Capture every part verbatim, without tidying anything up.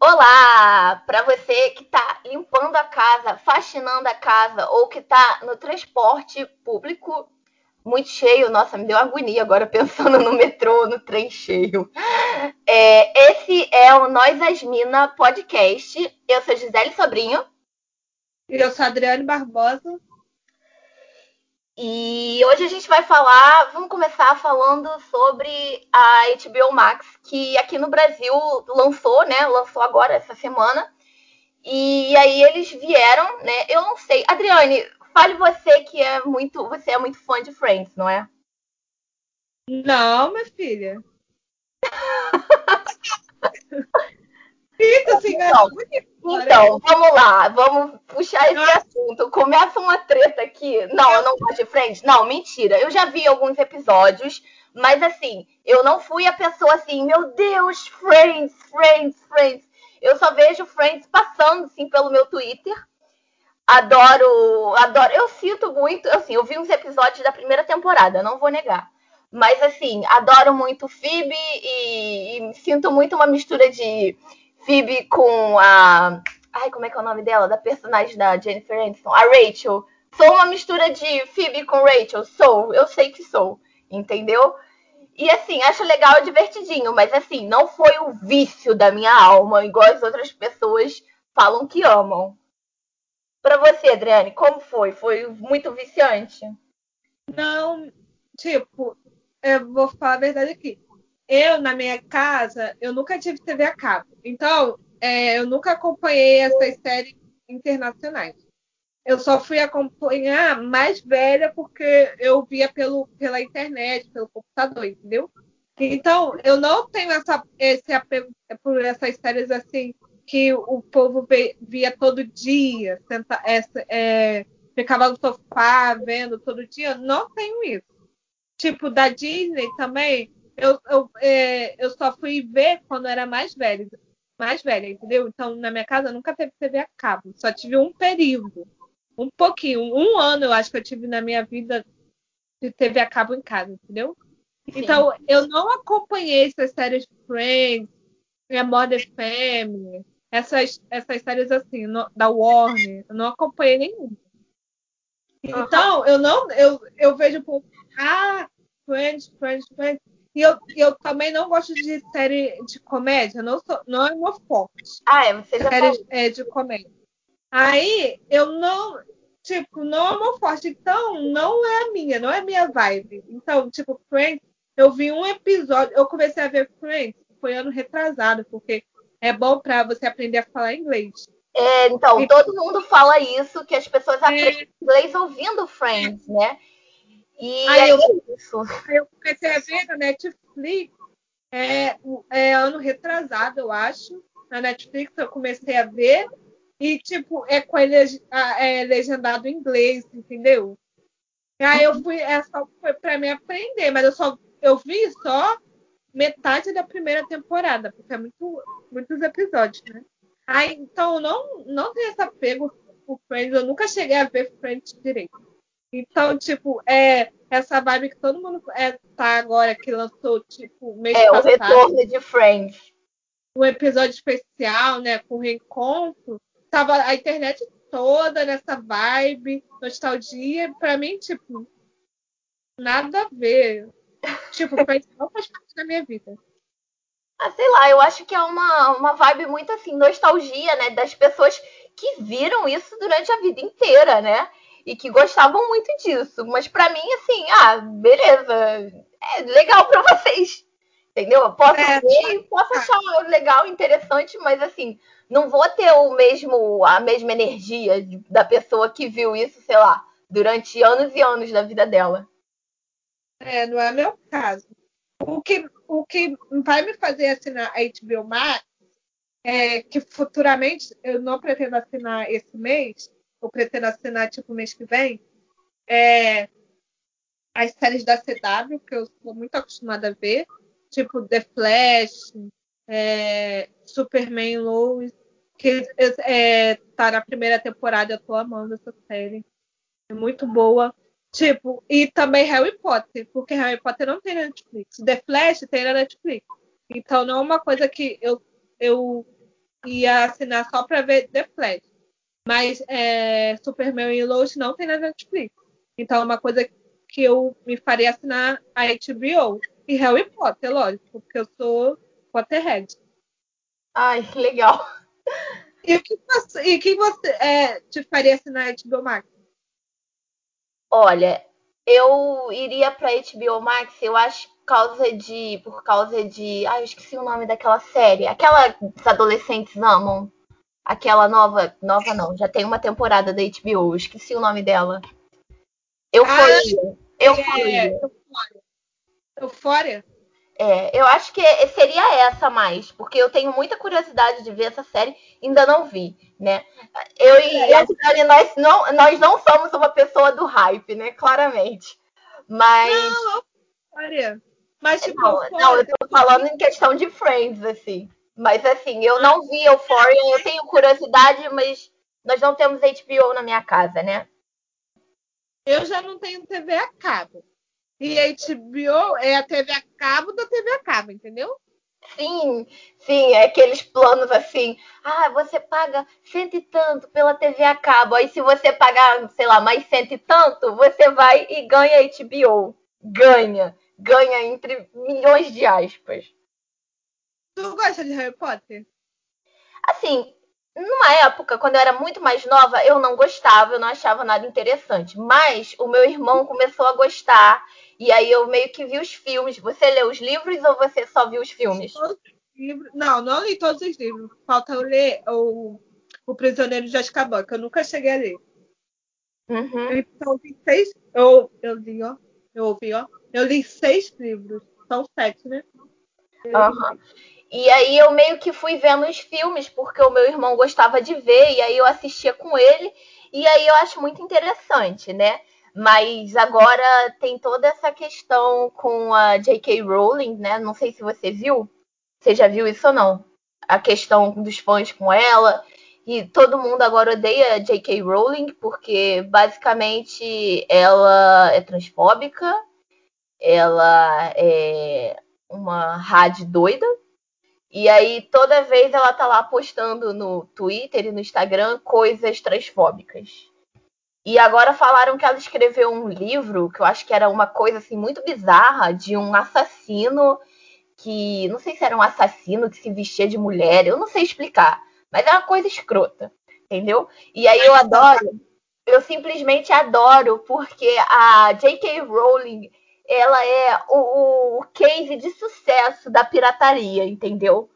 Olá! Para você que está limpando a casa, faxinando a casa ou que está no transporte público muito cheio. Nossa, me deu agonia agora pensando no metrô, no trem cheio. É, esse é o Nós As Minas Podcast. Eu sou Gisele Sobrinho. E eu sou Adriane Barbosa. E hoje a gente vai falar, vamos começar falando sobre a H B O Max, que aqui no Brasil lançou, né? Lançou agora, essa semana. E aí eles vieram, né? Eu não sei. Adriane, fale você que é muito, você é muito fã de Friends, não é? Não, minha filha. Fica, senhora. Então, então, vamos lá, vamos puxar esse assunto. Começa uma treta aqui. Não, eu não gosto de Friends. Não, mentira. Eu já vi alguns episódios, mas assim, eu não fui a pessoa assim, meu Deus, Friends, Friends, Friends. Eu só vejo Friends passando assim pelo meu Twitter. Adoro, adoro. Eu cito muito, assim, eu vi uns episódios da primeira temporada, não vou negar. Mas assim, adoro muito Phoebe e, e sinto muito uma mistura de Phoebe com a... Ai, como é que é o nome dela? Da personagem da Jennifer Aniston. A Rachel. Sou uma mistura de Phoebe com Rachel. Sou. Eu sei que sou. Entendeu? E assim, acho legal e divertidinho. Mas assim, não foi o vício da minha alma, igual as outras pessoas falam que amam. Pra você, Adriane, como foi? Foi muito viciante? Não, tipo, eu vou falar a verdade aqui. Eu, na minha casa, eu nunca tive T V a cabo. Então, é, eu nunca acompanhei essas séries internacionais. Eu só fui acompanhar mais velha porque eu via pelo, pela internet, pelo computador, entendeu? Então, eu não tenho essa, esse apego por essas séries assim que o povo via todo dia, senta, é, é, ficava no sofá vendo todo dia. Não tenho isso. Tipo, da Disney também... Eu, eu, é, eu só fui ver quando eu era mais velha, mais velha, entendeu? Então, na minha casa, nunca teve T V a cabo. Só tive um período, um pouquinho, um ano, eu acho que eu tive na minha vida de T V a cabo em casa, entendeu? Sim. Então, eu não acompanhei essas séries Friends, a Modern Family, essas, essas séries assim, no, da Warner, eu não acompanhei nenhuma. Então, eu não, eu, eu vejo um pouco, ah, Friends, Friends, Friends. E eu, eu também não gosto de série de comédia, não, sou, não é meu forte. Ah, é? Você já série é, de comédia. Aí, eu não... Tipo, não é meu forte. Então, não é a minha, não é a minha vibe. Então, tipo, Friends, eu vi um episódio... Eu comecei a ver Friends, foi ano retrasado, porque é bom pra você aprender a falar inglês. É, então, e, todo mundo fala isso, que as pessoas aprendem é, inglês ouvindo Friends, né? E aí, aí, eu, isso. aí eu comecei a ver na Netflix, é, é ano retrasado, eu acho. Na Netflix eu comecei a ver. E, tipo, é com ele é, é legendado em inglês, entendeu? E aí eu fui, é só foi pra me aprender, mas eu só eu vi só metade da primeira temporada, porque é muito, muitos episódios, né? Aí, então, não, não tenho esse apego por Friends, eu nunca cheguei a ver Friends direito. Então, tipo, é essa vibe que todo mundo é, tá agora, que lançou, tipo, mês é, passado. É, o retorno de Friends. Um episódio especial, né, com o reencontro. Tava a internet toda nessa vibe, nostalgia. Pra mim, tipo, nada a ver. Tipo, Friends não faz parte da minha vida. Ah, sei lá, eu acho que é uma, uma vibe muito, assim, nostalgia, né, das pessoas que viram isso durante a vida inteira, né? E que gostavam muito disso. Mas pra mim, assim, ah, beleza. É legal pra vocês. Entendeu? Eu posso é, ver, posso tá. achar legal, interessante, mas assim, não vou ter o mesmo, a mesma energia da pessoa que viu isso, sei lá, durante anos e anos da vida dela. É, não é meu caso. O que, o que vai me fazer assinar a H B O Max é que futuramente eu não pretendo assinar esse mês. Eu pretendo assinar, tipo, mês que vem, é, as séries da C W, que eu sou muito acostumada a ver, tipo The Flash, é, Superman Lois, que é, tá na primeira temporada, eu tô amando essa série, é muito boa. Tipo, e também Harry Potter, porque Harry Potter não tem na Netflix, The Flash tem na Netflix, então não é uma coisa que eu... eu ia assinar só pra ver The Flash. Mas é, Superman e Lost não tem na Netflix. Então é uma coisa que eu me faria assinar a H B O. E Harry Potter, lógico, porque eu sou Potterhead. Ai, que legal. E o que você, e que você é, te faria assinar a H B O Max? Olha, eu iria pra H B O Max, eu acho, por causa de... Por causa de... Ai, eu esqueci o nome daquela série. Aquela que os adolescentes amam. Aquela nova... Nova não, já tem uma temporada da H B O. Eu esqueci o nome dela. Euforia. Ah, Euforia. É, Euforia. Euforia? É, eu acho que seria essa mais, porque eu tenho muita curiosidade de ver essa série, ainda não vi, né? Eu e a Dani, nós não, nós não somos uma pessoa do hype, né? Claramente. Mas... Não, Euforia. Mas, tipo, não, Euforia, não, eu tô falando em questão de Friends, assim. Mas, assim, eu não vi Euforia, eu tenho curiosidade, mas nós não temos H B O na minha casa, né? Eu já não tenho T V a cabo. E H B O é a T V a cabo da T V a cabo, entendeu? Sim, sim, é aqueles planos assim, ah, você paga cento e tanto pela T V a cabo, aí se você pagar, sei lá, mais cento e tanto, você vai e ganha H B O. Ganha, ganha entre milhões de aspas. Tu gosta de Harry Potter? Assim, numa época, quando eu era muito mais nova, eu não gostava, eu não achava nada interessante. Mas o meu irmão começou a gostar. E aí eu meio que vi os filmes. Você leu os livros ou você só viu os filmes? Não, não li todos os livros. Falta eu ler o, o Prisioneiro de Azkaban, que eu nunca cheguei a ler. Uhum. São seis, eu, eu li, ó. Eu ouvi, ó. Eu li seis livros. São sete, né? Aham. Uhum. E aí eu meio que fui vendo os filmes, porque o meu irmão gostava de ver, e aí eu assistia com ele, e aí eu acho muito interessante, né? Mas agora tem toda essa questão com a J K. Rowling, né? Não sei se você viu, você já viu isso ou não? A questão dos fãs com ela, e todo mundo agora odeia a J K. Rowling, porque basicamente ela é transfóbica, ela é uma rádio doida. E aí, toda vez ela tá lá postando no Twitter e no Instagram coisas transfóbicas. E agora falaram que ela escreveu um livro, que eu acho que era uma coisa assim muito bizarra, de um assassino que... Não sei se era um assassino que se vestia de mulher, eu não sei explicar. Mas é uma coisa escrota, entendeu? E aí eu adoro, eu simplesmente adoro, porque a J K. Rowling... ela é o, o case de sucesso da pirataria, entendeu?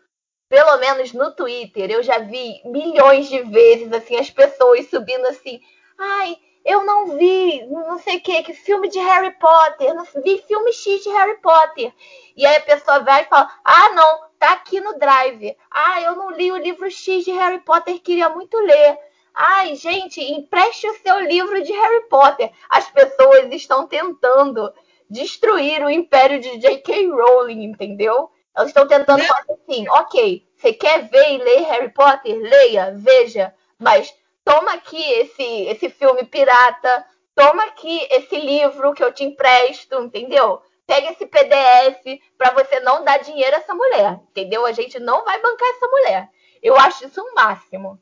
Pelo menos no Twitter, eu já vi milhões de vezes, assim, as pessoas subindo assim, ai, eu não vi, não sei o que, que filme de Harry Potter, não vi filme X de Harry Potter. E aí a pessoa vai e fala, ah, não, tá aqui no Drive. Ah, eu não li o livro X de Harry Potter, queria muito ler. Ai, gente, empreste o seu livro de Harry Potter. As pessoas estão tentando... destruir o império de J K. Rowling, entendeu? Elas estão tentando é. falar assim, ok, você quer ver e ler Harry Potter? Leia, veja, mas toma aqui esse, esse filme pirata, toma aqui esse livro que eu te empresto, entendeu? Pega esse P D F para você não dar dinheiro a essa mulher, entendeu? A gente não vai bancar essa mulher. Eu acho isso o máximo.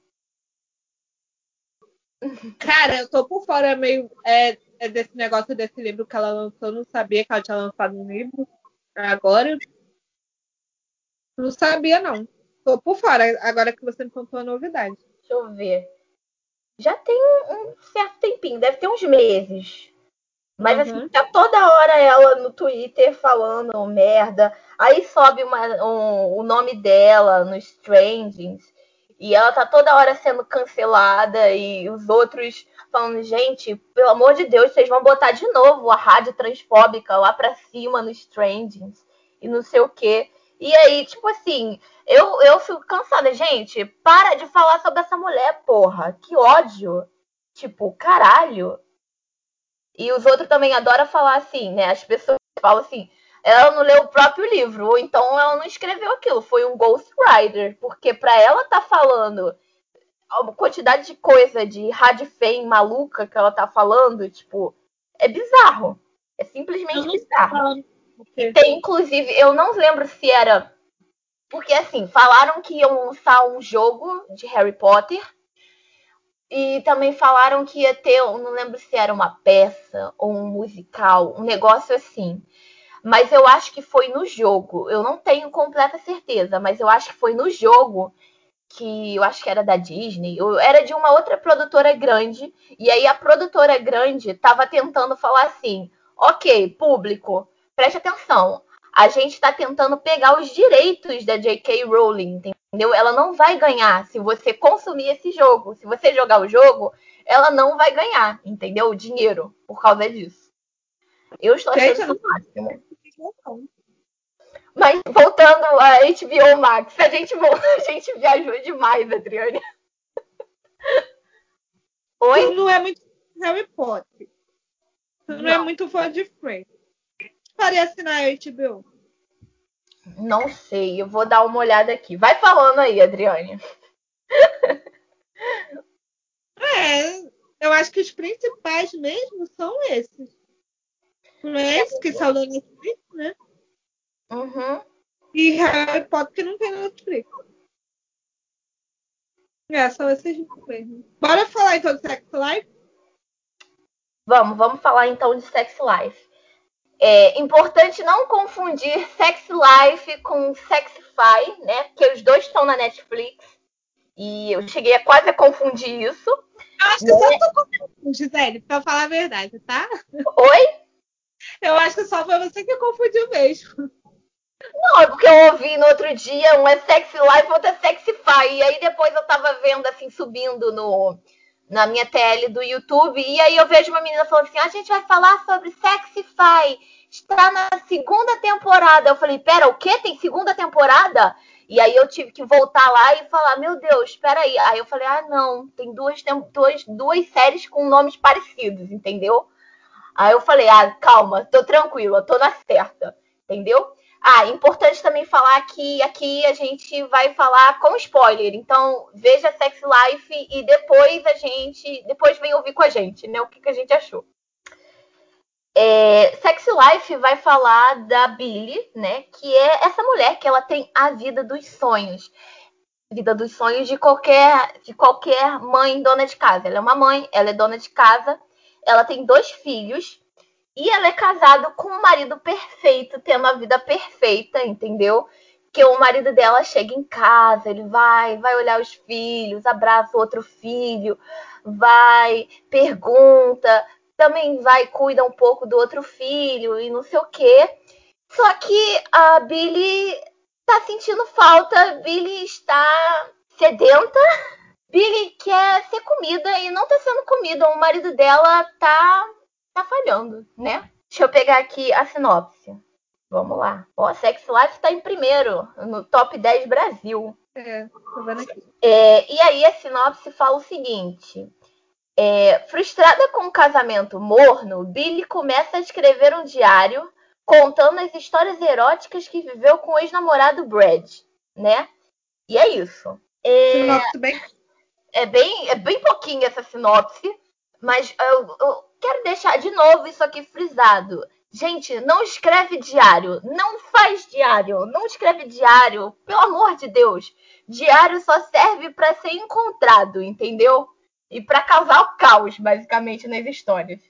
Cara, eu tô por fora meio... É... desse negócio desse livro que ela lançou, não sabia que ela tinha lançado um livro agora. Não sabia, não. Tô por fora, agora que você me contou a novidade. Deixa eu ver. Já tem um, um certo tempinho, deve ter uns meses. Mas uhum. assim, tá toda hora ela no Twitter falando oh, merda. Aí sobe uma, um, o nome dela nos trendings. E ela tá toda hora sendo cancelada e os outros falando, gente, pelo amor de Deus, vocês vão botar de novo a rádio transfóbica lá pra cima nos trendings e não sei o quê. E aí, tipo assim, eu, eu fico cansada. Gente, para de falar sobre essa mulher, porra. Que ódio. Tipo, caralho. E os outros também adoram falar assim, né? As pessoas falam assim... ela não leu o próprio livro, ou então ela não escreveu aquilo, foi um ghostwriter, porque pra ela tá falando a quantidade de coisa de radfem maluca que ela tá falando, tipo, é bizarro, é simplesmente bizarro. Tem, inclusive, eu não lembro se era Porque, assim, falaram que iam lançar um jogo de Harry Potter. E também falaram que ia ter, eu não lembro se era uma peça ou um musical, um negócio assim. Mas eu acho que foi no jogo. Eu não tenho completa certeza, mas eu acho que foi no jogo que eu acho que era da Disney, ou era de uma outra produtora grande. E aí a produtora grande estava tentando falar assim, ok, público, preste atenção. A gente está tentando pegar os direitos da Jota Ká Rowling, entendeu? Ela não vai ganhar se você consumir esse jogo. Se você jogar o jogo, ela não vai ganhar, entendeu? O dinheiro, por causa disso. Eu estou achando isso o máximo. Mas voltando a H B O Max, a gente, a gente viajou demais, Adriane. Oi? Tu não é muito Harry Potter. Tu não, não é muito fã de Friends. Faria assinar a H B O? Não sei, eu vou dar uma olhada aqui. Vai falando aí, Adriane. É, eu acho que os principais mesmo são esses. Friends, que saiu da Netflix, né? Uhum. E Harry Potter, que não tem Netflix. É, são esses mesmo. Bora falar então de Sex Life? Vamos, vamos falar então de Sex Life. É importante não confundir Sex Life com Sexify, né? Porque os dois estão na Netflix. E eu cheguei a quase a confundir isso. Eu acho que eu só tô confundindo, Gisele, pra falar a verdade, tá? Oi? Eu acho que só foi você que confundiu mesmo. Não, é porque eu ouvi no outro dia um é Sex Life, outro é Sexify. E aí depois eu tava vendo, assim, subindo no... na minha tele do YouTube, e aí eu vejo uma menina falando assim, ah, a gente vai falar sobre Sexify, está na segunda temporada. Eu falei, pera, o quê? Tem segunda temporada? E aí eu tive que voltar lá e falar, meu Deus, peraí. Aí eu falei, ah, não, tem duas, tem dois, duas séries com nomes parecidos, entendeu? Aí eu falei, ah, calma, tô tranquila, tô na certa, entendeu? Ah, importante também falar que aqui a gente vai falar com spoiler. Então, veja Sex Life e depois a gente... Depois vem ouvir com a gente, né? O que, que a gente achou. É, Sex Life vai falar da Billie, né? Que é essa mulher que ela tem a vida dos sonhos. Vida dos sonhos de qualquer, de qualquer mãe dona de casa. Ela é uma mãe, ela é dona de casa. Ela tem dois filhos. E ela é casada com um marido perfeito, tendo a vida perfeita, entendeu? Que o marido dela chega em casa, ele vai, vai olhar os filhos, abraça o outro filho, vai, pergunta, também vai, cuida um pouco do outro filho e não sei o quê. Só que a Billie tá sentindo falta, a Billie está sedenta, Billie quer ser comida e não tá sendo comida, o marido dela tá... tá falhando, né? Deixa eu pegar aqui a sinopse. Vamos lá. Ó, Sex Life tá em primeiro, no top dez Brasil. É, tô vendo aqui. É, e aí a sinopse fala o seguinte. É, frustrada com um casamento morno, Billie começa a escrever um diário contando as histórias eróticas que viveu com o ex-namorado Brad, né? E é isso. É, sinopse bem... É, bem, é bem pouquinho essa sinopse, mas... eu, eu quero deixar de novo isso aqui frisado. Gente, não escreve diário. Não faz diário. Não escreve diário. Pelo amor de Deus. Diário só serve para ser encontrado, entendeu? E para causar o caos, basicamente, nas histórias.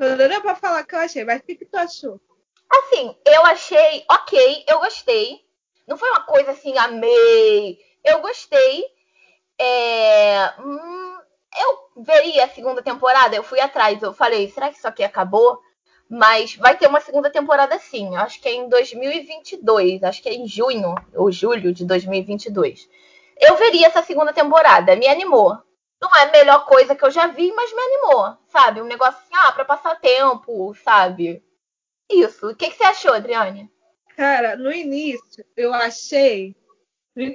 Não dá pra falar que eu achei, mas o que, que tu achou? Assim, eu achei ok, eu gostei. Não foi uma coisa assim, amei. Eu gostei. É... Hum... Eu veria a segunda temporada, eu fui atrás, eu falei, será que isso aqui acabou? Mas vai ter uma segunda temporada sim, acho que é em dois mil e vinte e dois, acho que é em junho ou julho de dois mil e vinte e dois. Eu veria essa segunda temporada, me animou. Não é a melhor coisa que eu já vi, mas me animou, sabe? Um negócio assim, ah, pra passar tempo, sabe? Isso. O que, que você achou, Adriane? Cara, no início eu achei...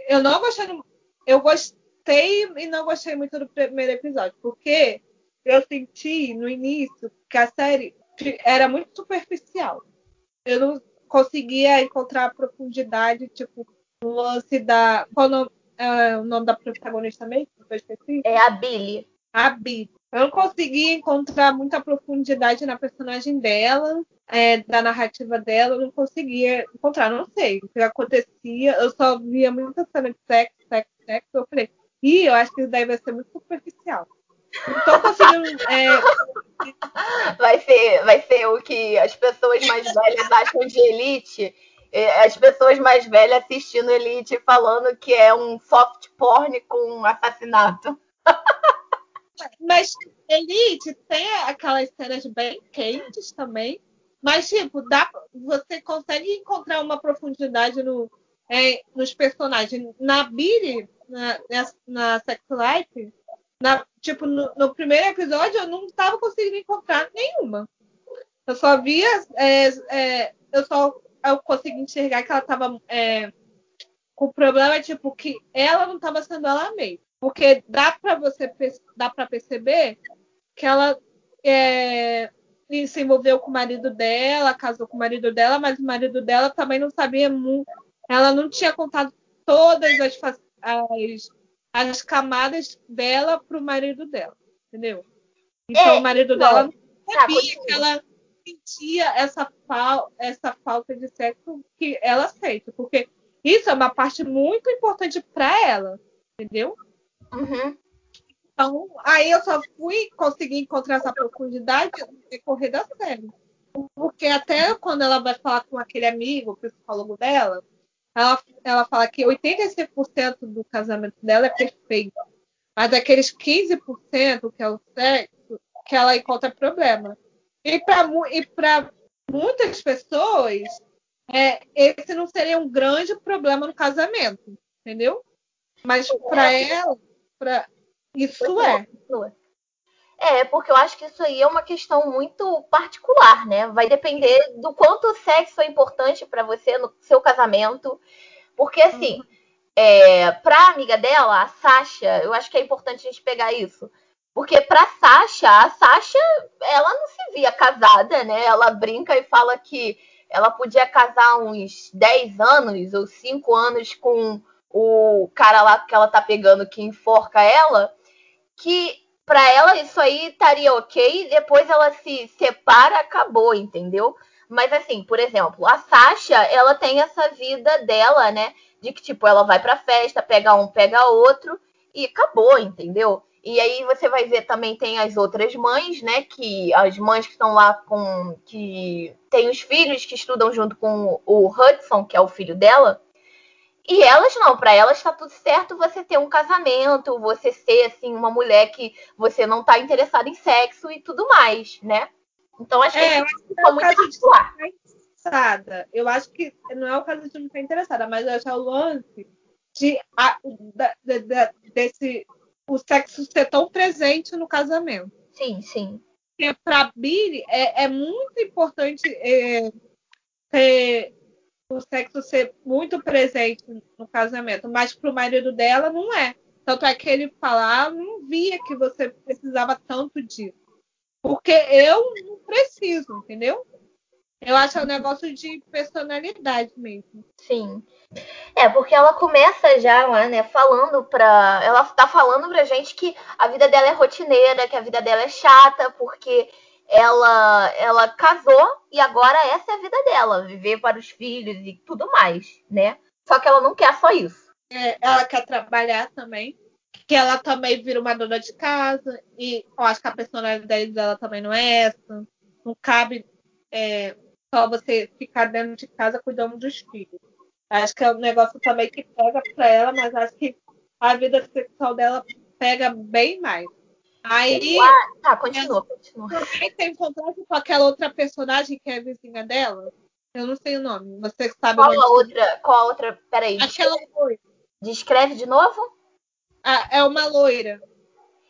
Eu não gostei... Eu gostei... Gostei e não gostei muito do primeiro episódio, porque eu senti no início que a série era muito superficial. Eu não conseguia encontrar a profundidade, tipo, o lance da... Qual o nome, uh, o nome da protagonista mesmo? Eu esqueci. É a Billie. a Beth. Eu não consegui encontrar muita profundidade na personagem dela, é, da narrativa dela, eu não conseguia encontrar, não sei o que acontecia, eu só via muita cena de sexo, sexo, sexo, eu falei, ih, eu acho que isso daí vai ser muito superficial. Então, conseguindo... É... Vai, ser, vai ser o que as pessoas mais velhas acham de Elite, as pessoas mais velhas assistindo Elite falando que é um soft porn com assassinato. Mas Elite tem aquelas cenas bem quentes também, mas tipo, dá, você consegue encontrar uma profundidade no, é, nos personagens. Na Billie, na, na, na Sex Life, na, tipo, no, no primeiro episódio eu não estava conseguindo encontrar nenhuma. Eu só via, é, é, eu só eu consegui enxergar que ela estava é, com o problema, tipo, que ela não estava sendo ela mesma. Porque dá para você dá para perceber que ela é, se envolveu com o marido dela, casou com o marido dela, mas o marido dela também não sabia muito. Ela não tinha contado todas as, as, as camadas dela pro marido dela, entendeu? Então é, o marido dela não sabia que ela sentia essa, fal, essa falta de sexo que ela sente, porque isso é uma parte muito importante para ela, entendeu? Uhum. Então, aí eu só fui conseguir encontrar essa profundidade no decorrer da série. Porque até quando ela vai falar com aquele amigo, o psicólogo dela, ela, ela fala que oitenta e seis por cento do casamento dela é perfeito. Mas daqueles quinze por cento que é o sexo, que ela encontra problema. E para e para muitas pessoas, é, esse não seria um grande problema no casamento, entendeu? Mas para ela, pra... isso é. É, porque eu acho que isso aí é uma questão muito particular, né? Vai depender do quanto o sexo é importante para você no seu casamento. Porque, assim, uhum. é, pra amiga dela, a Sasha, eu acho que é importante a gente pegar isso. Porque pra Sasha, a Sasha, ela não se via casada, né? Ela brinca e fala que ela podia casar uns dez anos ou cinco anos com... o cara lá que ela tá pegando que enforca ela, que pra ela isso aí estaria ok, depois ela se separa, acabou, entendeu? Mas assim, por exemplo, a Sasha, ela tem essa vida dela, né? De que, tipo, ela vai pra festa, pega um, pega outro e acabou, entendeu? E aí você vai ver também tem as outras mães, né? Que as mães que estão lá com... que tem os filhos que estudam junto com o Hudson, que é o filho dela. E elas não, para elas tá tudo certo você ter um casamento, você ser, assim, uma mulher que você não tá interessada em sexo e tudo mais, né? Então, acho que é, isso ficou é muito particular. Interessada. Eu acho que não é o caso de não estar interessada, mas eu acho que é o lance de, a, da, da, da, desse, o sexo ser tão presente no casamento. Sim, sim. Porque pra Billie é, é muito importante é, ter... o sexo ser muito presente no casamento, mas pro marido dela não é. Tanto é que ele fala, ah, não via que você precisava tanto disso. Porque eu não preciso, entendeu? Eu acho um negócio de personalidade mesmo. Sim. É, porque ela começa já lá, né, falando pra... Ela tá falando pra gente que a vida dela é rotineira, que a vida dela é chata, porque... Ela, ela casou e agora essa é a vida dela, viver para os filhos e tudo mais, né? Só que ela não quer só isso. É, ela quer trabalhar também, que ela também vira uma dona de casa e eu acho que a personalidade dela também não é essa. Não cabe é, só você ficar dentro de casa cuidando dos filhos. Acho que é um negócio também que pega para ela, mas acho que a vida sexual dela pega bem mais. Aí ah, tá, continua, continua. Também tem contato com aquela outra personagem que é a vizinha dela. Eu não sei o nome. Você sabe qual a outra? Qual a outra? Peraí. Aquela loira. Descreve de novo? Ah, é uma loira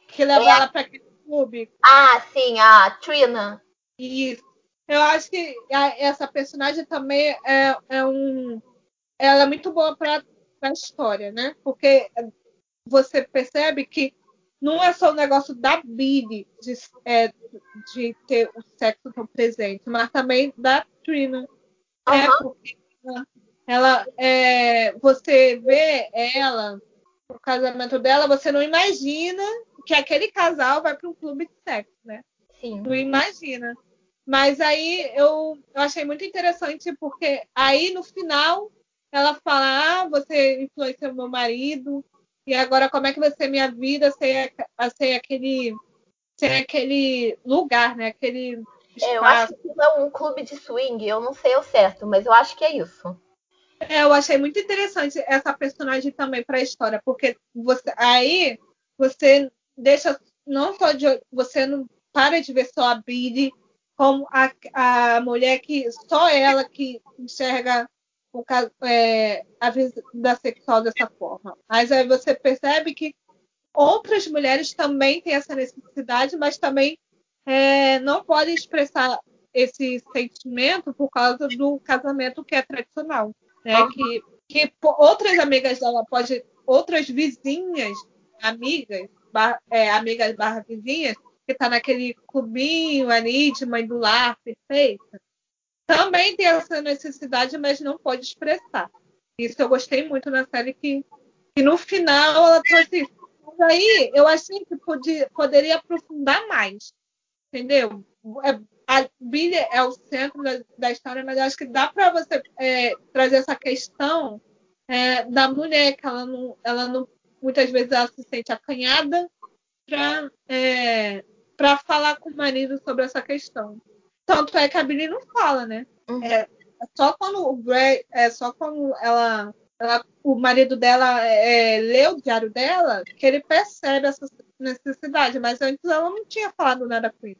que leva é ela a... para aquele clube. Ah, sim, a Trina. Isso. Eu acho que essa personagem também é, é um. Ela é muito boa para a história, né? Porque você percebe que não é só o negócio da Billie de, é, de ter o sexo tão presente, mas também da Trina. Uhum. É porque ela, ela é, você vê ela, o casamento dela, você não imagina que aquele casal vai para um clube de sexo, né? Sim. Tu imagina. Mas aí eu, eu achei muito interessante, porque aí no final ela fala, ah, você influenciou meu marido, e agora como é que vai ser minha vida sem, sem, aquele, sem aquele lugar, né? Aquele espaço. É, eu acho que é um clube de swing, eu não sei o certo, mas eu acho que é isso. É, eu achei muito interessante essa personagem também para a história, porque você, aí você deixa, não só de, você não para de ver só a Billie como a, a mulher que só ela que enxerga o caso, é, a vida sexual dessa forma. Mas aí você percebe que outras mulheres também têm essa necessidade, mas também é, não podem expressar esse sentimento por causa do casamento que é tradicional. Né, uhum. que, que outras amigas dela podem, outras vizinhas, amigas, bar, é, amigas barra vizinhas, que está naquele clubinho ali de mãe do lar, perfeita, também tem essa necessidade, mas não pode expressar. Isso eu gostei muito na série, que, que no final ela trouxe isso. Mas aí eu achei que podia, poderia aprofundar mais, entendeu? É, a Billie é o centro da, da história, mas eu acho que dá para você é, trazer essa questão é, da mulher, que ela não, ela não, muitas vezes ela se sente acanhada para é, falar com o marido sobre essa questão. Tanto é que a Billie não fala, né? Uhum. É, só quando o Brad, é, só quando ela, ela, o marido dela é, lê o diário dela, que ele percebe essa necessidade, mas antes ela não tinha falado nada com ele.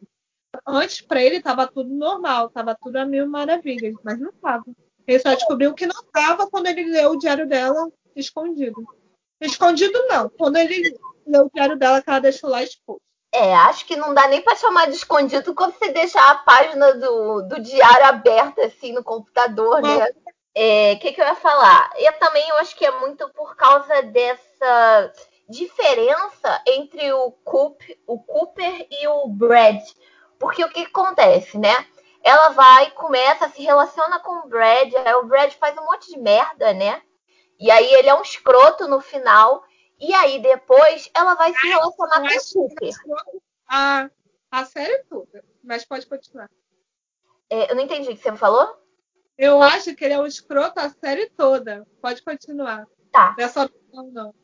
Antes, para ele, estava tudo normal, estava tudo a mil maravilhas, mas não estava. Ele só descobriu que não estava quando ele leu o diário dela escondido. Escondido não, quando ele leu o diário dela, que ela deixou lá exposto. É, acho que não dá nem para chamar de escondido quando você deixar a página do, do diário aberta, assim, no computador, mas... né? É, que que eu ia falar? Eu também eu acho que é muito por causa dessa diferença entre o Cooper, o Cooper e o Brad. Porque o que acontece, né? Ela vai, começa, se relaciona com o Brad, aí o Brad faz um monte de merda, né? E aí ele é um escroto no final, e aí depois ela vai se relacionar ah, com o Cooper. A, a série toda, mas pode continuar. É, eu não entendi o que você falou. Eu acho que ele é um escroto a série toda. Pode continuar. Tá. Não é só não, não.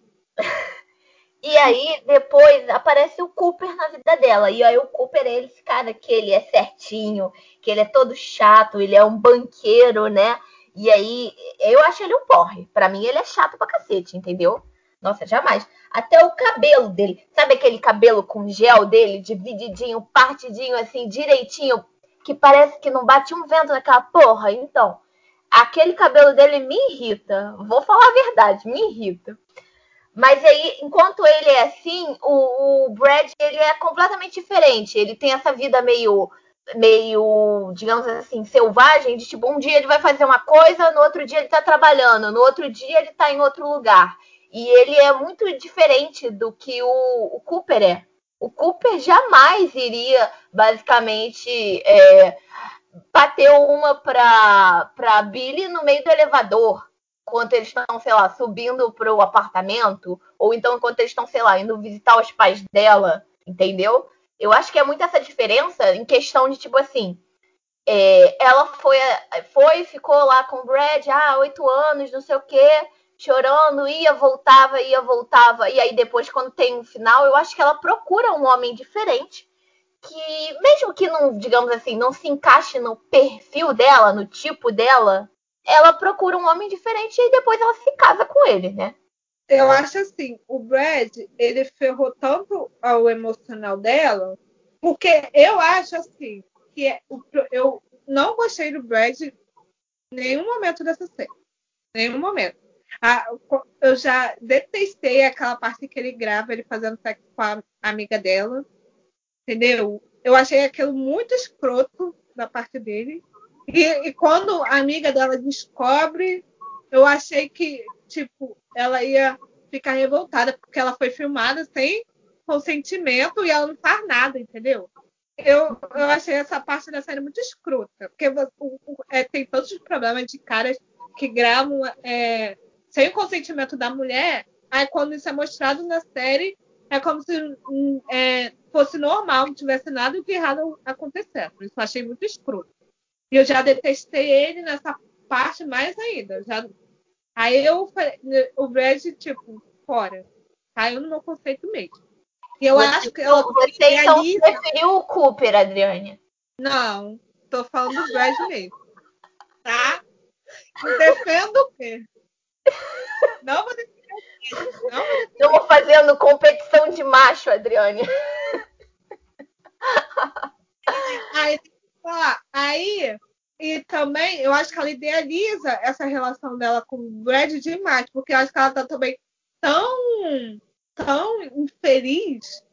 E aí, depois, aparece o Cooper na vida dela. E aí o Cooper é esse cara que ele é certinho, que ele é todo chato, ele é um banqueiro, né? E aí, eu acho ele um porre. Pra mim, ele é chato pra cacete, entendeu? Nossa, jamais. Até o cabelo dele. Sabe aquele cabelo com gel dele, divididinho, partidinho, assim, direitinho, que parece que não bate um vento naquela porra? Então, aquele cabelo dele me irrita. Vou falar a verdade, me irrita. Mas aí, enquanto ele é assim, o, o Brad, ele é completamente diferente. Ele tem essa vida meio, meio, digamos assim, selvagem. De tipo, um dia ele vai fazer uma coisa, no outro dia ele tá trabalhando. No outro dia ele tá em outro lugar. E ele é muito diferente do que o, o Cooper é. O Cooper jamais iria, basicamente, é, bater uma pra, pra Billie no meio do elevador. Enquanto eles estão, sei lá, subindo pro apartamento, ou então enquanto eles estão, sei lá, indo visitar os pais dela, entendeu? Eu acho que é muito essa diferença em questão de, tipo assim, é, ela foi, foi, ficou lá com o Brad, ah, oito anos, não sei o quê, chorando, ia, voltava, ia, voltava, e aí depois, quando tem um final, eu acho que ela procura um homem diferente, que mesmo que não, digamos assim, não se encaixe no perfil dela, no tipo dela, ela procura um homem diferente e depois ela se casa com ele, né? Eu acho assim, o Brad, ele ferrou tanto ao emocional dela, porque eu acho assim, que é, eu não gostei do Brad em nenhum momento dessa série. Nenhum momento. Ah, eu já detestei aquela parte que ele grava, ele fazendo sexo com a amiga dela, entendeu? Eu achei aquilo muito escroto da parte dele. E, e quando a amiga dela descobre, eu achei que, tipo, ela ia ficar revoltada, porque ela foi filmada sem consentimento e ela não faz nada, entendeu? Eu, eu achei essa parte da série muito escrota, porque o, o, é, tem todos os problemas de caras que gravam é, sem o consentimento da mulher, aí quando isso é mostrado na série, é como se é, fosse normal, não tivesse nada de errado acontecendo. Isso eu achei muito escroto. E eu já detestei ele nessa parte mais ainda. Já... Aí eu falei, o Brad, tipo, fora. Caiu no meu conceito mesmo. E eu você, acho que... Eu, você então ali... preferiu o Cooper, Adriane? Não, tô falando do Brad mesmo. Tá? Não defendo o quê? Não vou defender. Não, estou fazendo competição de macho, Adriane. Aí, aí, e também, eu acho que ela idealiza essa relação dela com o Brad demais, porque eu acho que ela tá também tão, tão infeliz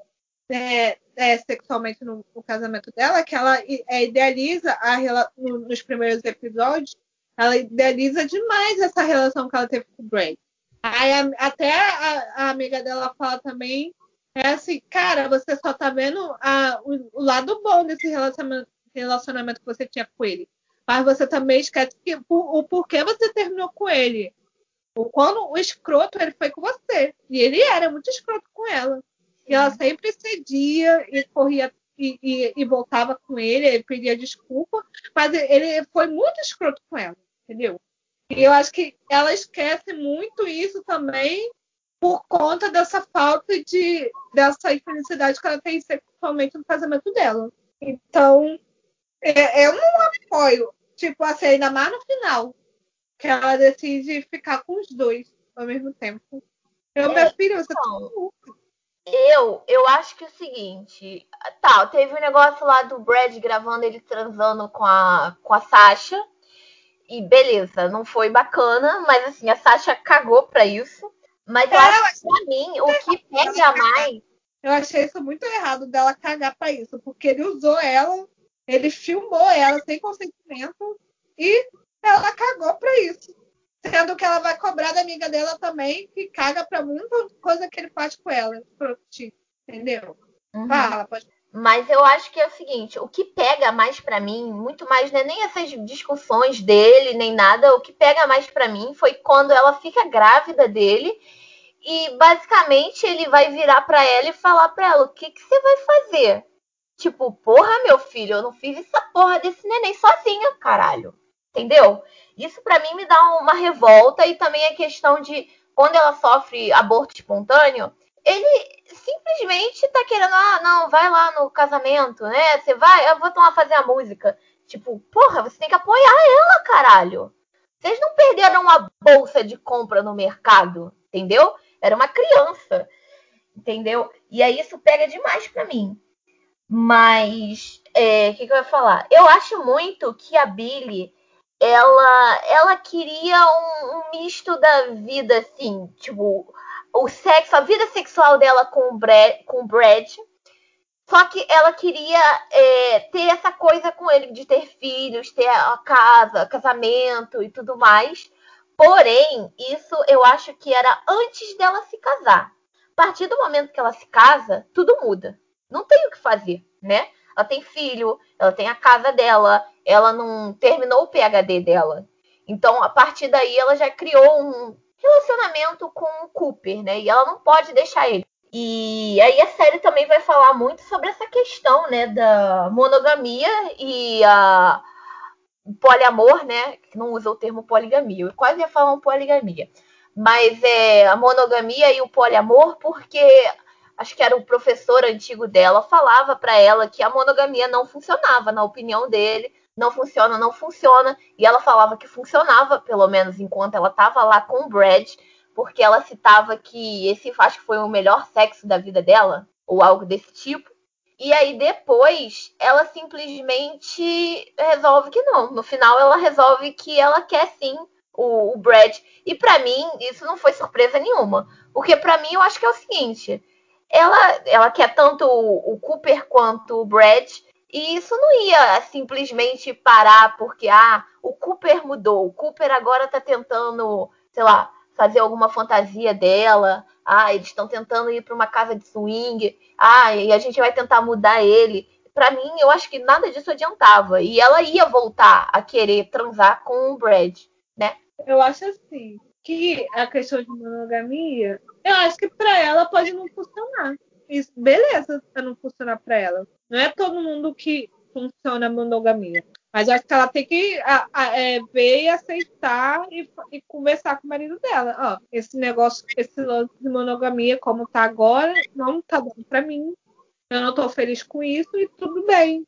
é, é, sexualmente no, no casamento dela, que ela é, idealiza a, no, nos primeiros episódios, ela idealiza demais essa relação que ela teve com o Brad. Aí, até a, a amiga dela fala também, é assim, cara, você só tá vendo a, o, o lado bom desse relacionamento, relacionamento que você tinha com ele. Mas você também esquece que, o, o porquê você terminou com ele. O, quando o escroto ele foi com você. E ele era muito escroto com ela. E ela sempre cedia e corria e, e, e voltava com ele, ele pedia desculpa, mas ele foi muito escroto com ela, entendeu? E eu acho que ela esquece muito isso também por conta dessa falta de... dessa infelicidade que ela tem sexualmente no casamento dela. Então, é, eu não apoio. Tipo, assim, ainda mais no final. Que ela decide ficar com os dois ao mesmo tempo. Eu, é, minha filha, você então, tá eu, eu acho que é o seguinte... Tá, teve um negócio lá do Brad gravando ele transando com a, com a Sasha. E beleza, não foi bacana, mas assim, a Sasha cagou pra isso. Mas cara, eu acho que pra mim, o que pega mais... Eu achei isso muito errado dela cagar pra isso, porque ele usou ela, ele filmou ela sem consentimento e ela cagou pra isso. Sendo que ela vai cobrar da amiga dela também, que caga pra muita coisa que ele faz com ela. Entendeu? Uhum. Fala, pode... Mas eu acho que é o seguinte, o que pega mais pra mim, muito mais, né, nem essas discussões dele, nem nada, o que pega mais pra mim foi quando ela fica grávida dele e, basicamente, ele vai virar pra ela e falar pra ela, o que que você vai fazer? Tipo, porra, meu filho, eu não fiz essa porra desse neném sozinha, caralho. Entendeu? Isso pra mim me dá uma revolta e também a questão de quando ela sofre aborto espontâneo, ele... simplesmente tá querendo, ah, não, vai lá no casamento, né? Você vai, eu vou lá fazer a música. Tipo, porra, você tem que apoiar ela, caralho. Vocês não perderam uma bolsa de compra no mercado, entendeu? Era uma criança, entendeu? E aí isso pega demais pra mim. Mas, é, o que, que eu ia falar? Eu acho muito que a Billie, ela, ela queria um, um misto da vida, assim, tipo... o sexo, a vida sexual dela com o Brad, com o Brad. Só que ela queria é, ter essa coisa com ele de ter filhos, ter a casa, casamento e tudo mais. Porém, isso eu acho que era antes dela se casar. A partir do momento que ela se casa, tudo muda. Não tem o que fazer, né? Ela tem filho, ela tem a casa dela, ela não terminou o PhD dela. Então, a partir daí, ela já criou um... relacionamento com o Cooper, né? E ela não pode deixar ele. E aí a série também vai falar muito sobre essa questão, né? Da monogamia e a poliamor, né? Que não usa o termo poligamia. Eu quase ia falar um poligamia. Mas é a monogamia e o poliamor porque... acho que era o professor antigo dela, falava para ela que a monogamia não funcionava, na opinião dele. Não funciona, não funciona. E ela falava que funcionava, pelo menos enquanto ela estava lá com o Brad, porque ela citava que esse, acho que foi o melhor sexo da vida dela, ou algo desse tipo. E aí depois, ela simplesmente resolve que não. No final, ela resolve que ela quer sim o, o Brad. E pra mim, isso não foi surpresa nenhuma. Porque pra mim, eu acho que é o seguinte, ela, ela quer tanto o, o Cooper quanto o Brad. E isso não ia simplesmente parar porque, ah, o Cooper mudou. O Cooper agora tá tentando, sei lá, fazer alguma fantasia dela. Ah, eles estão tentando ir pra uma casa de swing. Ah, e a gente vai tentar mudar ele. Pra mim, eu acho que nada disso adiantava. E ela ia voltar a querer transar com o Brad, né? Eu acho assim, que a questão de monogamia, eu acho que pra ela pode não funcionar. isso, beleza, se não funcionar pra ela. Não é todo mundo que funciona a monogamia. Mas acho que ela tem que a, a, é, ver e aceitar e, e conversar com o marido dela. Ó, esse negócio, esse lance de monogamia, como tá agora, não tá dando pra mim. Eu não tô feliz com isso e tudo bem.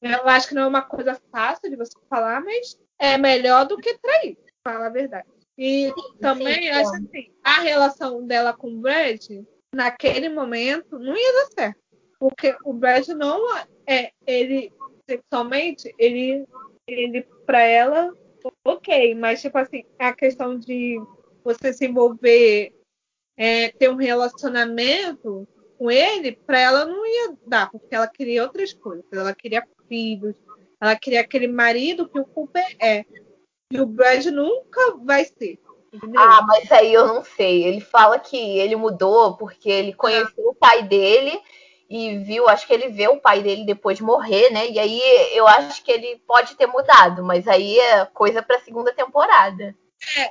Eu acho que não é uma coisa fácil de você falar, mas é melhor do que trair, fala a verdade. E sim, também sim, acho assim, a relação dela com o Brad, naquele momento, não ia dar certo. Porque o Brad não é, ele sexualmente, ele, ele pra ela, ok, mas tipo assim, a questão de você se envolver, é, ter um relacionamento com ele, pra ela não ia dar, porque ela queria outras coisas, ela queria filhos, ela queria aquele marido que o Cooper é, e o Brad nunca vai ser, entendeu? Ah, mas aí eu não sei, ele fala que ele mudou porque ele conheceu ah. o pai dele e viu, acho que ele vê o pai dele depois morrer, né, e aí eu acho que ele pode ter mudado, mas aí é coisa pra segunda temporada.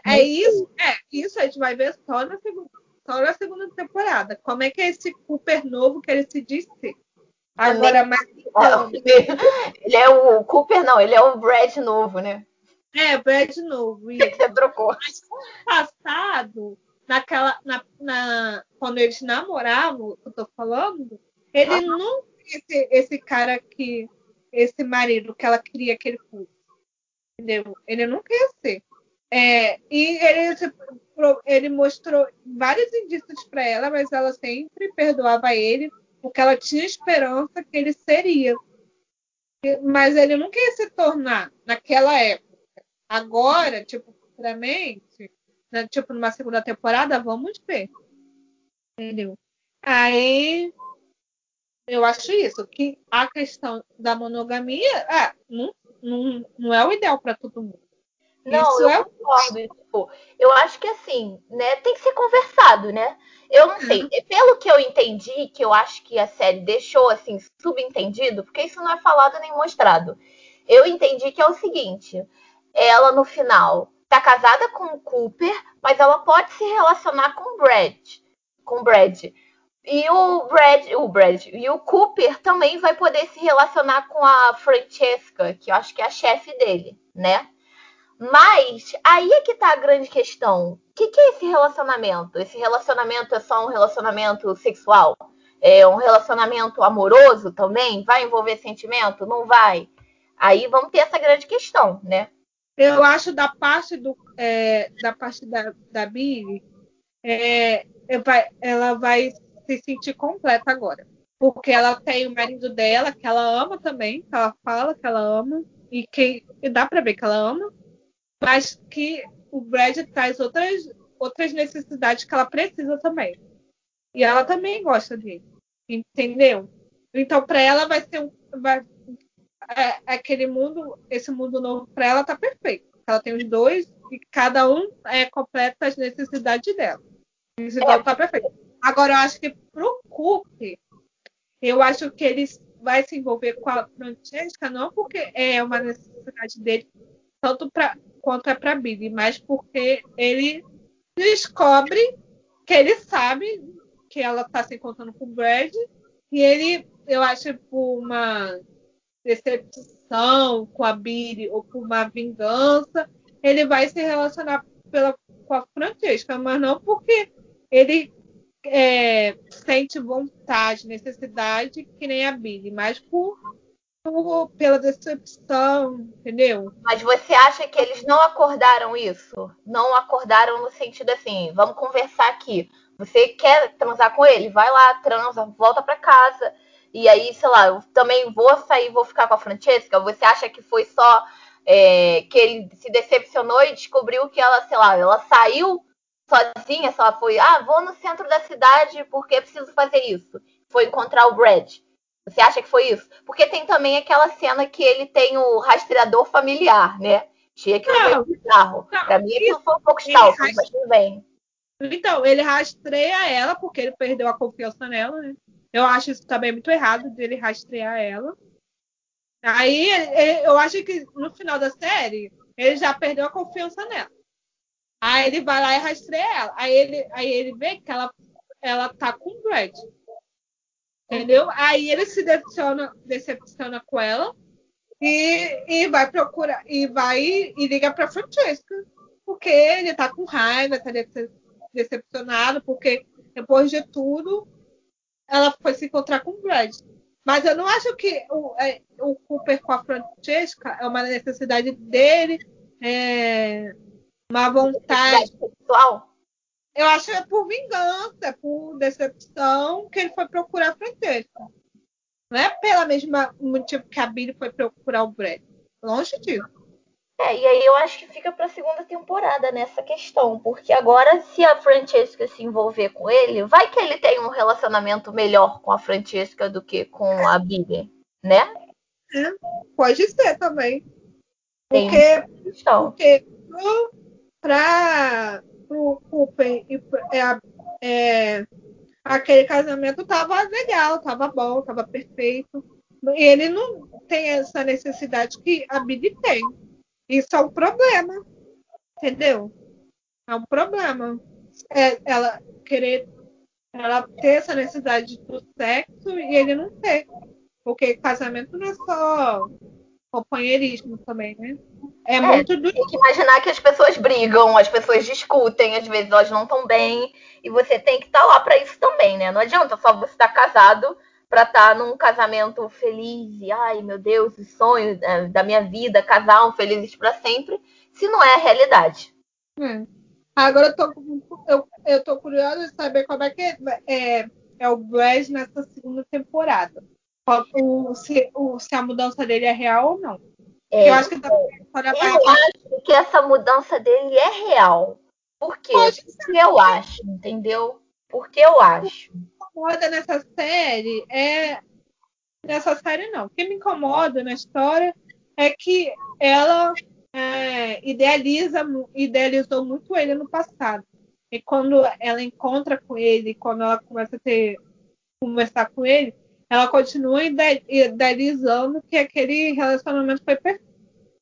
É, é isso, é, isso a gente vai ver só na segunda Só na segunda temporada. Como é que é esse Cooper novo que ele se diz ser? Agora, mas... Ele é o Cooper, não. Ele é o Brad novo, né? É, Brad novo. Isso. Você trocou. Mas no passado, naquela, na, na, quando eles namoravam, eu tô falando, ele uhum. não tinha esse, esse cara que... Esse marido que ela queria que ele fosse. Entendeu? Ele nunca ia ser. É, e ele... Ele mostrou vários indícios para ela, mas ela sempre perdoava ele, porque ela tinha esperança que ele seria. Mas ele nunca ia se tornar naquela época. Agora, tipo, futuramente, né, tipo, numa segunda temporada, vamos ver. Entendeu? Aí, eu acho isso, que a questão da monogamia ah, não, não, não é o ideal para todo mundo. Não, isso eu é... concordo. Tipo, eu acho que assim, né, tem que ser conversado, né? Eu não sei. Uhum. Pelo que eu entendi, que eu acho que a série deixou assim, subentendido, porque isso não é falado nem mostrado. Eu entendi que é o seguinte: ela no final tá casada com o Cooper, mas ela pode se relacionar com o Brad. Com o Brad. E o Brad, o Brad e o Cooper também vai poder se relacionar com a Francesca, que eu acho que é a chefe dele, né? Mas aí é que tá a grande questão. O que, que é esse relacionamento? Esse relacionamento é só um relacionamento sexual? É um relacionamento amoroso também? Vai envolver sentimento? Não vai? Aí vamos ter essa grande questão, né? Eu acho da parte do, é, da parte da, da Billie, é, ela vai se sentir completa agora. Porque ela tem o marido dela, que ela ama também, que ela fala que ela ama, e que e dá pra ver que ela ama. Mas que o Brad traz outras, outras necessidades que ela precisa também. E ela também gosta dele. Entendeu? Então, para ela vai ser um, vai, é, aquele mundo, esse mundo novo para ela tá perfeito. Ela tem os dois e cada um é, completa as necessidades dela. Então, é. tá perfeito. Agora, eu acho que pro Cooper, eu acho que ele vai se envolver com a Francesca não porque é uma necessidade dele, tanto pra, quanto é para Billie, mas porque ele descobre que ele sabe que ela está se encontrando com o Brad e ele, eu acho, por uma decepção com a Billie ou por uma vingança, ele vai se relacionar pela, com a Francesca, mas não porque ele é, sente vontade, necessidade que nem a Billie, mas por pela decepção, entendeu? Mas você acha que eles não acordaram isso? Não acordaram no sentido assim, vamos conversar aqui. Você quer transar com ele? Vai lá, transa, volta pra casa. E aí, sei lá, eu também vou sair, vou ficar com a Francesca? Você acha que foi só é, que ele se decepcionou e descobriu que ela, sei lá, ela saiu sozinha, sei lá, foi, ah, vou no centro da cidade porque preciso fazer isso. Foi encontrar o Brad. Você acha que foi isso? Porque tem também aquela cena que ele tem o rastreador familiar, né? Tinha que ser bizarro. Pra mim, isso foi um pouco stalker, rastre... mas tudo bem. Então, ele rastreia ela porque ele perdeu a confiança nela, né? Eu acho isso também muito errado, dele rastrear ela. Aí, eu acho que no final da série, ele já perdeu a confiança nela. Aí ele vai lá e rastreia ela. Aí ele, aí ele vê que ela, ela tá com o Brad. Entendeu? Aí ele se decepciona, decepciona com ela e, e vai procurar, e vai e liga pra Francesca, porque ele tá com raiva, tá decepcionado, porque depois de tudo ela foi se encontrar com o Brad. Mas eu não acho que o, é, o Cooper com a Francesca é uma necessidade dele, é uma vontade pessoal. Eu acho que é por vingança, é por decepção que ele foi procurar a Francesca. Não é pelo mesmo motivo que a Billie foi procurar o Brad. Longe disso. É, e aí eu acho que fica pra segunda temporada nessa questão. Porque agora, se a Francesca se envolver com ele, vai que ele tem um relacionamento melhor com a Francesca do que com é. a Billie, né? É, pode ser também. Tem porque, questão. Porque pra... pro Cooper e é, é, aquele casamento tava legal, tava bom, tava perfeito. E ele não tem essa necessidade que a Billie tem. Isso é um problema, entendeu? É um problema. É, ela querer, ela ter essa necessidade do sexo e ele não ter. Porque casamento não é só companheirismo também, né? É, é muito doido. Tem que imaginar que as pessoas brigam, as pessoas discutem, às vezes elas não estão bem, e você tem que estar tá lá para isso também, né? Não adianta só você estar tá casado para estar tá num casamento feliz e, ai, meu Deus, os sonhos da minha vida, casal, felizes para sempre, se não é a realidade. Hum. Agora eu tô, eu, eu tô curiosa de saber como é que é, é, é o Brad nessa segunda temporada. O, se, o, se a mudança dele é real ou não. É, eu acho que, essa, eu acho que essa mudança dele é real. Por quê? Porque eu acho, entendeu? Porque eu acho. O que me incomoda nessa série é... Nessa série, não. O que me incomoda na história é que ela é, idealiza, idealizou muito ele no passado. E quando ela encontra com ele, quando ela começa a ter, conversar com ele, ela continua idealizando que aquele relacionamento foi,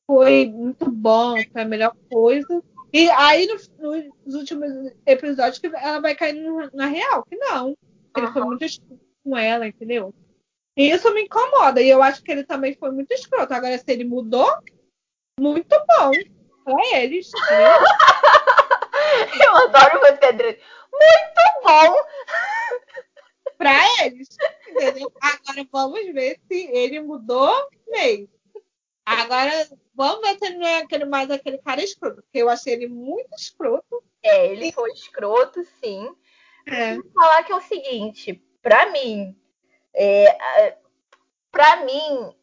foi muito bom, foi a melhor coisa. E aí, no, nos últimos episódios, que ela vai cair no, na real, que não. Ele uhum. foi muito escroto com ela, entendeu? E isso me incomoda. E eu acho que ele também foi muito escroto. Agora, se ele mudou, muito bom. É ele, entendeu? Eu adoro você, Adriana. Muito bom! Pra eles, entendeu? Agora vamos ver se ele mudou mesmo. Agora vamos ver se ele não é aquele, mais aquele cara escroto, porque eu achei ele muito escroto. É, ele foi escroto, sim. É. Vou falar que é o seguinte, pra mim, é, pra mim,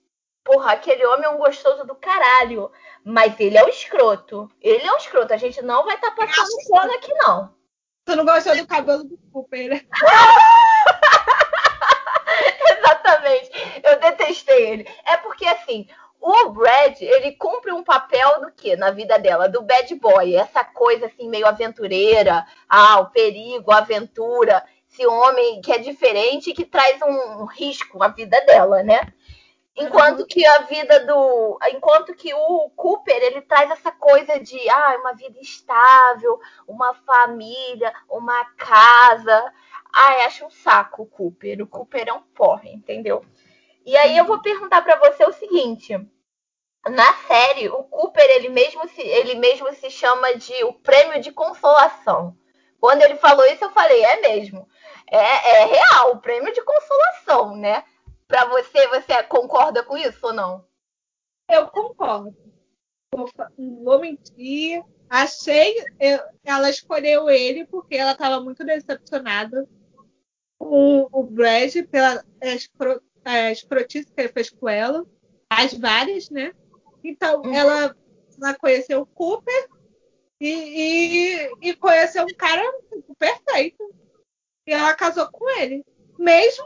porra, aquele homem é um gostoso do caralho, mas ele é um escroto. Ele é um escroto, a gente não vai estar tá passando pano aqui, não. Tu não gostou do cabelo do Cooper, né? Exatamente. Eu detestei ele. É porque, assim, o Brad, ele cumpre um papel do quê? Na vida dela? Do bad boy. Essa coisa, assim, meio aventureira. Ah, o perigo, a aventura. Esse homem que é diferente e que traz um risco à vida dela, né? Enquanto que a vida do... Enquanto que o Cooper, ele traz essa coisa de... Ah, uma vida estável, uma família, uma casa... Ah, acho um saco o Cooper. O Cooper é um porra, entendeu? E aí eu vou perguntar pra você o seguinte. Na série, o Cooper, ele mesmo se, ele mesmo se chama de o prêmio de consolação. Quando ele falou isso, eu falei, é mesmo. É, é real, o prêmio de consolação, né? Pra você, você concorda com isso ou não? Eu concordo. Não vou mentir. Achei... Eu, ela escolheu ele porque ela estava muito decepcionada com o Brad pela espro, é, escrotice que ele fez com ela. As várias, né? Então, uhum. ela, ela conheceu o Cooper e, e, e conheceu um cara perfeito. E ela casou com ele. Mesmo...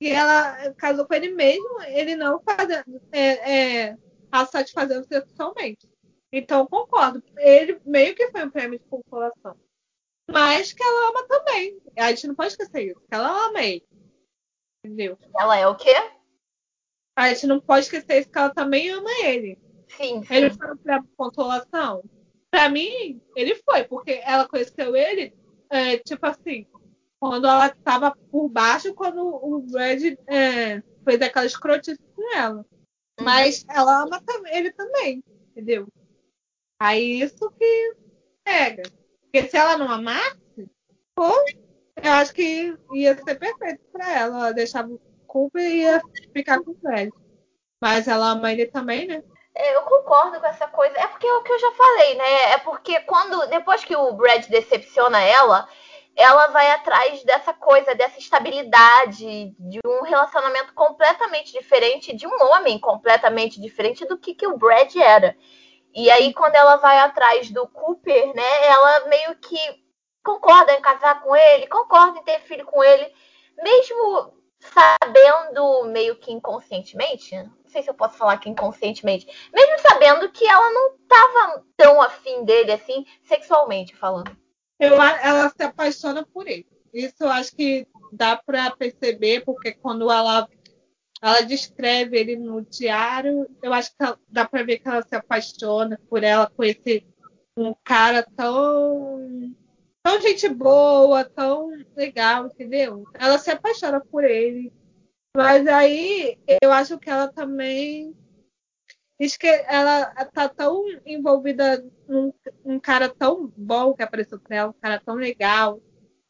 E ela casou com ele mesmo, ele não fazendo, é, é, a satisfazendo sexualmente. Então, concordo. Ele meio que foi um prêmio de consolação. Mas que ela ama também. A gente não pode esquecer isso. Que ela ama ele. Entendeu? Ela é o quê? A gente não pode esquecer isso, que ela também ama ele. Sim, sim. Ele foi um prêmio de consolação. Pra mim, ele foi. Porque ela conheceu ele, é, tipo assim... quando ela estava por baixo, quando o Brad é, fez aquela escrotice com ela. Mas ela ama ele também, entendeu? Aí isso que pega. Porque se ela não amasse, pô, eu acho que ia ser perfeito pra ela. Ela deixava o Cooper e ia ficar com o Brad. Mas ela ama ele também, né? Eu concordo com essa coisa. É porque é o que eu já falei, né? É porque quando, depois que o Brad decepciona ela, ela vai atrás dessa coisa, dessa estabilidade, de um relacionamento completamente diferente, de um homem completamente diferente do que, que o Brad era. E aí, quando ela vai atrás do Cooper, né, ela meio que concorda em casar com ele, concorda em ter filho com ele, mesmo sabendo meio que inconscientemente, não sei se eu posso falar que inconscientemente, mesmo sabendo que ela não estava tão afim dele, assim, sexualmente falando. Eu, ela se apaixona por ele. Isso eu acho que dá para perceber, porque quando ela, ela descreve ele no diário, eu acho que ela, dá para ver que ela se apaixona por ela, com esse um cara tão, tão gente boa, tão legal, entendeu? Ela se apaixona por ele. Mas aí eu acho que ela também... que ela tá tão envolvida num um cara tão bom que apareceu pra ela, um cara tão legal,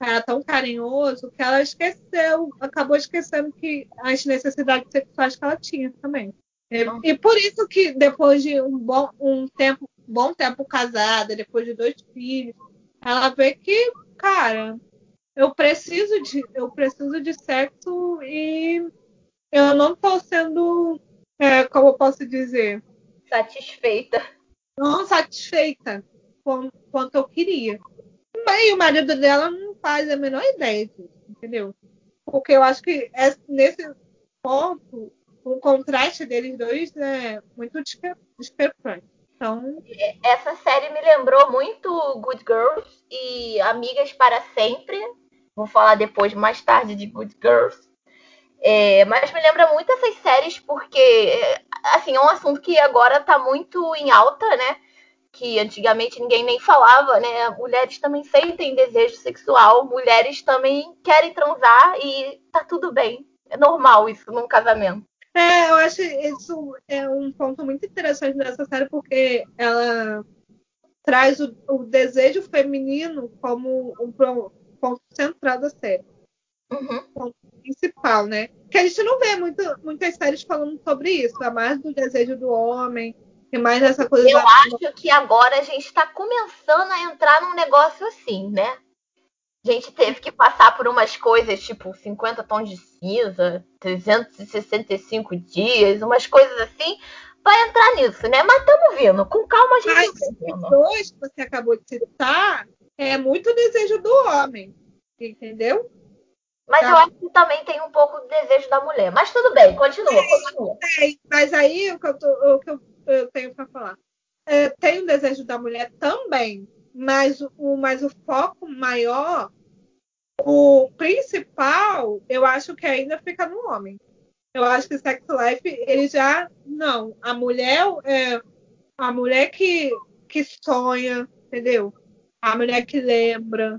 um cara tão carinhoso, que ela esqueceu, acabou esquecendo que as necessidades sexuais que ela tinha também. E, e por isso que depois de um bom, um tempo, bom tempo casada, depois de dois filhos, ela vê que, cara, eu preciso de, eu preciso de sexo e eu não tô sendo... É, como eu posso dizer? Satisfeita. Não satisfeita com quanto eu queria. Mas o marido dela não faz a menor ideia disso, entendeu? Porque eu acho que é nesse ponto, o contraste deles dois é muito discrepante. Então... Essa série me lembrou muito Good Girls e Amigas para Sempre. Vou falar depois, mais tarde, de Good Girls. É, mas me lembra muito essas séries porque, assim, é um assunto que agora tá muito em alta, né? Que antigamente ninguém nem falava, né? Mulheres também sentem desejo sexual, mulheres também querem transar e tá tudo bem. É normal isso num casamento. É, eu acho isso é um ponto muito interessante dessa série porque ela traz o, o desejo feminino como um ponto central da série. Uhum. Ponto principal, né? Que a gente não vê muito, muitas séries falando sobre isso, é mais do desejo do homem e mais essa coisa. Eu da... acho que agora a gente está começando a entrar num negócio assim, né? A gente teve que passar por umas coisas tipo cinquenta tons de cinza, trezentos e sessenta e cinco dias, umas coisas assim, para entrar nisso, né? Mas estamos vindo, com calma a gente. Mas esses dois que você acabou de citar é muito desejo do homem, entendeu? Mas eu acho que também tem um pouco do desejo da mulher. Mas tudo bem, continua, é, continua. É, mas aí o que eu, tô, o que eu, eu tenho para falar. É, tem o desejo da mulher também, mas o, mas o foco maior, o principal, eu acho que ainda fica no homem. Eu acho que Sex Life, ele já... Não, a mulher, é, a mulher que, que sonha, entendeu? A mulher que lembra.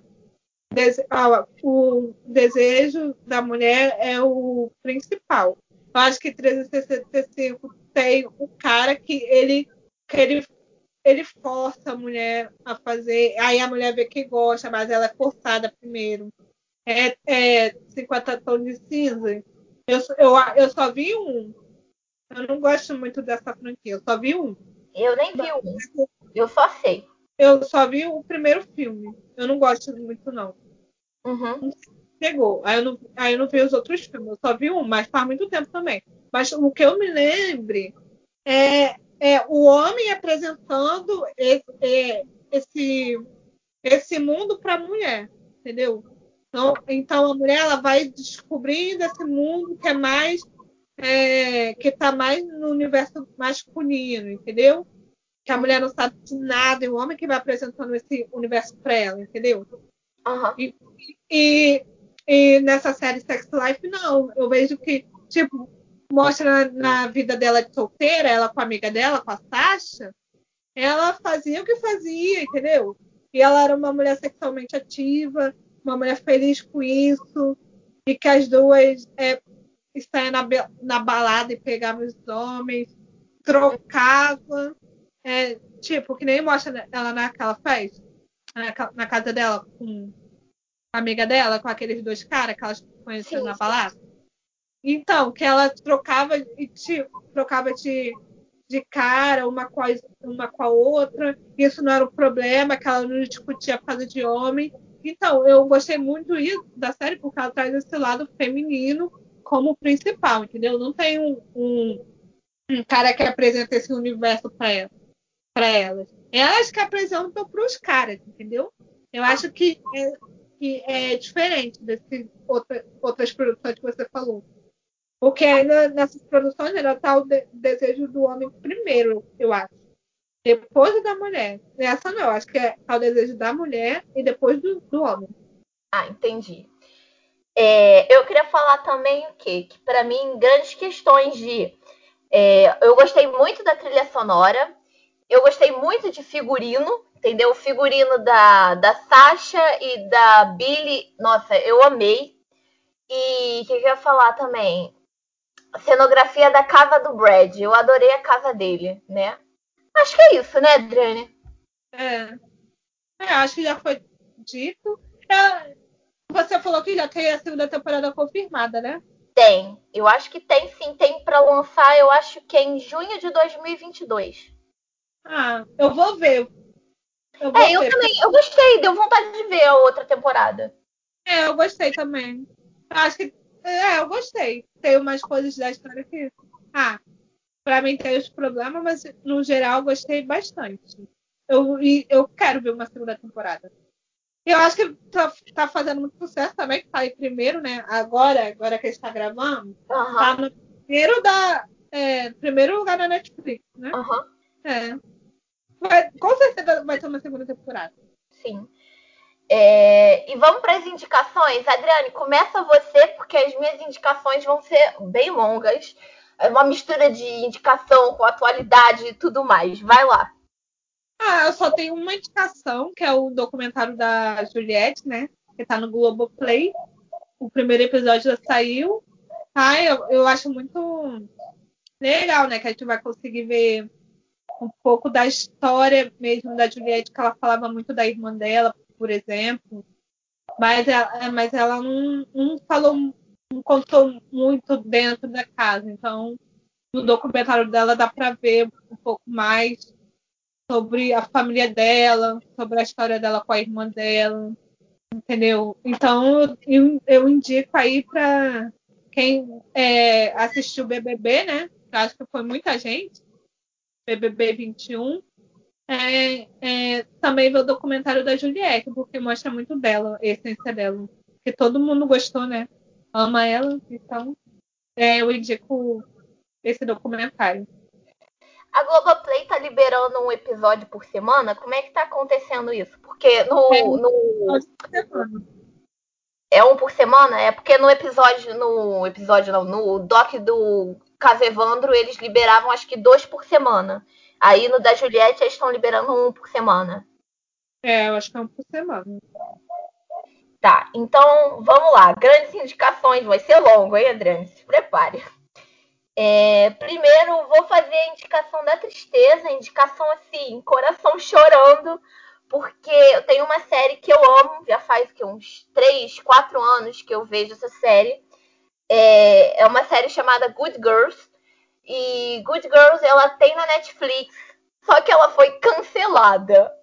O desejo da mulher é o principal. Eu acho que trezentos e sessenta e cinco tem o cara que ele, que ele, ele força a mulher a fazer. Aí a mulher vê que gosta, mas ela é forçada primeiro. É, é cinquenta tons de cinza. Eu, eu, eu só vi um. Eu não gosto muito dessa franquia. Eu só vi um. Eu nem vi um. Eu só sei. Eu só vi o primeiro filme. Eu não gosto muito, não. Uhum. Chegou. Aí eu, não, aí eu não vi os outros filmes. Eu só vi um, mas faz muito tempo também. Mas o que eu me lembre é, é o homem apresentando esse, é, esse, esse mundo para a mulher, entendeu? Então, então a mulher ela vai descobrindo esse mundo que é mais é, que está mais no universo masculino, entendeu? Que a mulher não sabe de nada, e o homem que vai apresentando esse universo pra ela, entendeu? Uhum. E, e, e nessa série Sex Life, não. Eu vejo que, tipo, mostra na, na vida dela de solteira, ela com a amiga dela, com a Sasha, ela fazia o que fazia, entendeu? E ela era uma mulher sexualmente ativa, uma mulher feliz com isso, e que as duas é, saia na, na balada e pegava os homens, trocava, é, tipo, que nem mostra ela naquela festa, na, na casa dela, com a amiga dela, com aqueles dois caras que elas conheceram na balada. Então, que ela trocava, e, tipo, trocava de, de cara uma com, a, uma com a outra, isso não era um problema, que ela não discutia por causa de homem. Então, eu gostei muito isso, da série, porque ela traz esse lado feminino como principal, entendeu? Não tem um, um, um cara que apresenta esse universo para ela, para elas. Elas que apresentam para os caras, entendeu? Eu acho que é, que é diferente dessas outra, outras produções que você falou. Porque ainda nessas produções ainda está o de- desejo do homem primeiro, eu acho. Depois da mulher. Nessa não, eu acho que é o desejo da mulher e depois do, do homem. Ah, entendi. É, eu queria falar também o quê? Que para mim, grandes questões de... É, eu gostei muito da trilha sonora. Eu gostei muito de figurino, entendeu? O figurino da, da Sasha e da Billie. Nossa, eu amei. E o que eu ia falar também... A cenografia da casa do Brad. Eu adorei a casa dele, né? Acho que é isso, né, Adriane? É. é acho que já foi dito. É, você falou que já tem a segunda temporada confirmada, né? Tem. Eu acho que tem, sim. Tem pra lançar, eu acho que é em junho de dois mil e vinte e dois. Ah, eu vou ver. Eu vou é, ver. eu também. Eu gostei. Deu vontade de ver a outra temporada. É, eu gostei também. Acho que... É, eu gostei. Tem umas coisas da história que... Ah, pra mim tem os problemas, mas no geral eu gostei bastante. Eu, eu quero ver uma segunda temporada. Eu acho que tá, tá fazendo muito sucesso também, que tá aí primeiro, né? Agora, agora que a gente tá gravando, uhum. tá no primeiro, da, é, primeiro lugar na Netflix, né? Aham. Uhum. É. Mas, com certeza vai ter uma segunda temporada. Sim. É, e vamos para as indicações. Adriane, começa você, porque as minhas indicações vão ser bem longas. É uma mistura de indicação com atualidade e tudo mais. Vai lá. Ah, eu só tenho uma indicação, que é o documentário da Juliette, né? Que tá no Globoplay. O primeiro episódio já saiu. Ah, eu, eu acho muito legal, né? Que a gente vai conseguir ver um pouco da história mesmo da Juliette, que ela falava muito da irmã dela, por exemplo, mas ela, mas ela não, não falou, não contou muito dentro da casa, então no documentário dela dá para ver um pouco mais sobre a família dela, sobre a história dela com a irmã dela, entendeu? Então eu, eu indico aí para quem é, assistiu o B B B, né? Eu acho que foi muita gente, B B B vinte e um. É, é, também ver o documentário da Juliette, porque mostra muito dela, a essência dela, que todo mundo gostou, né? Ama ela, então é, eu indico esse documentário. A Globoplay tá liberando um episódio por semana? Como é que tá acontecendo isso? Porque no... É um, no... É um por semana? É porque no episódio, no episódio não, no doc do Caso Evandro, eles liberavam acho que dois por semana. Aí no da Juliette eles estão liberando um por semana. É, eu acho que é um por semana. Tá, então vamos lá. Grandes indicações. Vai ser longo, hein, Adriane? Se prepare. É, primeiro, vou fazer a indicação da tristeza. Indicação assim, coração chorando. Porque eu tenho uma série que eu amo. Já faz que, uns três, quatro anos que eu vejo essa série. É, é uma série chamada Good Girls. E Good Girls, ela tem na Netflix, só que ela foi cancelada.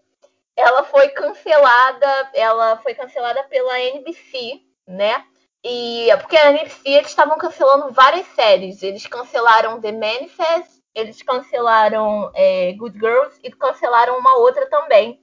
Ela foi cancelada, ela foi cancelada pela N B C, né? E é porque a N B C, eles estavam cancelando várias séries. Eles cancelaram The Manifest, eles cancelaram é, Good Girls e cancelaram uma outra também,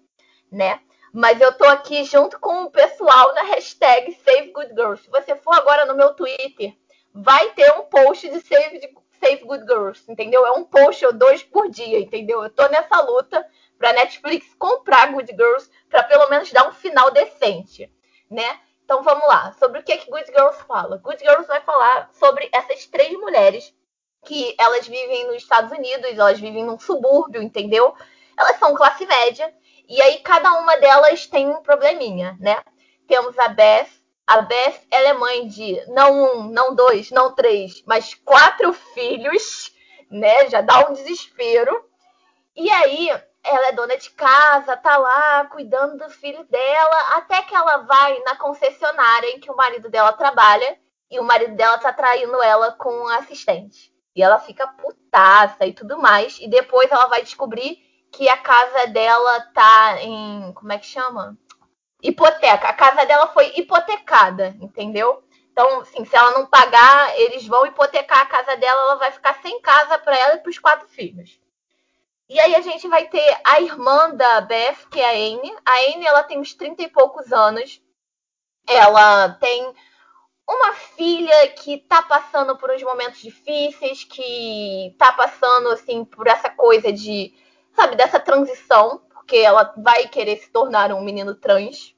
né? Mas eu tô aqui junto com o pessoal na hashtag Save Good Girls. Se você for agora no meu Twitter, vai ter um post de Save de Save Good Girls, entendeu? É um post ou dois por dia, entendeu? Eu tô nessa luta pra Netflix comprar Good Girls pra pelo menos dar um final decente, né? Então vamos lá. Sobre o que, que Good Girls fala? Good Girls vai falar sobre essas três mulheres que elas vivem nos Estados Unidos, elas vivem num subúrbio, entendeu? Elas são classe média e aí cada uma delas tem um probleminha, né? temos a Beth. A Beth, ela é mãe de não um, não dois, não três, mas quatro filhos, né? Já dá um desespero. E aí, ela é dona de casa, tá lá cuidando do filho dela, até que ela vai na concessionária em que o marido dela trabalha e o marido dela tá traindo ela com um assistente. E ela fica putaça e tudo mais. E depois ela vai descobrir que a casa dela tá em... Como é que chama? Hipoteca. A casa dela foi hipotecada, entendeu? Então, assim, se ela não pagar, eles vão hipotecar a casa dela, ela vai ficar sem casa para ela e para os quatro filhos. E aí a gente vai ter a irmã da Beth, que é a Amy. A Amy, ela tem uns trinta e poucos anos. Ela tem uma filha que tá passando por uns momentos difíceis, que tá passando, assim, por essa coisa de, sabe, dessa transição, porque ela vai querer se tornar um menino trans.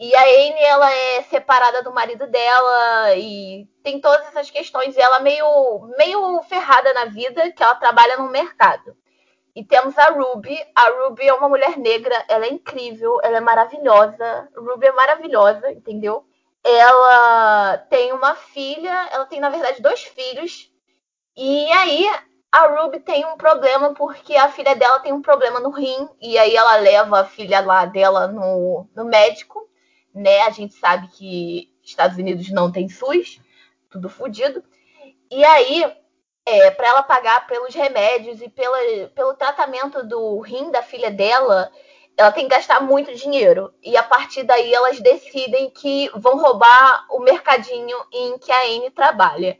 E a Amy, ela é separada do marido dela e tem todas essas questões. E ela é meio, meio ferrada na vida, que ela trabalha no mercado. E temos a Ruby. A Ruby é uma mulher negra, ela é incrível, ela é maravilhosa. Ruby é maravilhosa, entendeu? Ela tem uma filha, ela tem, na verdade, dois filhos. E aí... A Ruby tem um problema porque a filha dela tem um problema no rim. E aí ela leva a filha lá dela no, no médico, né? A gente sabe que Estados Unidos não tem SUS. Tudo fodido. E aí, é, para ela pagar pelos remédios e pela, pelo tratamento do rim da filha dela, ela tem que gastar muito dinheiro. E a partir daí elas decidem que vão roubar o mercadinho em que a Anne trabalha.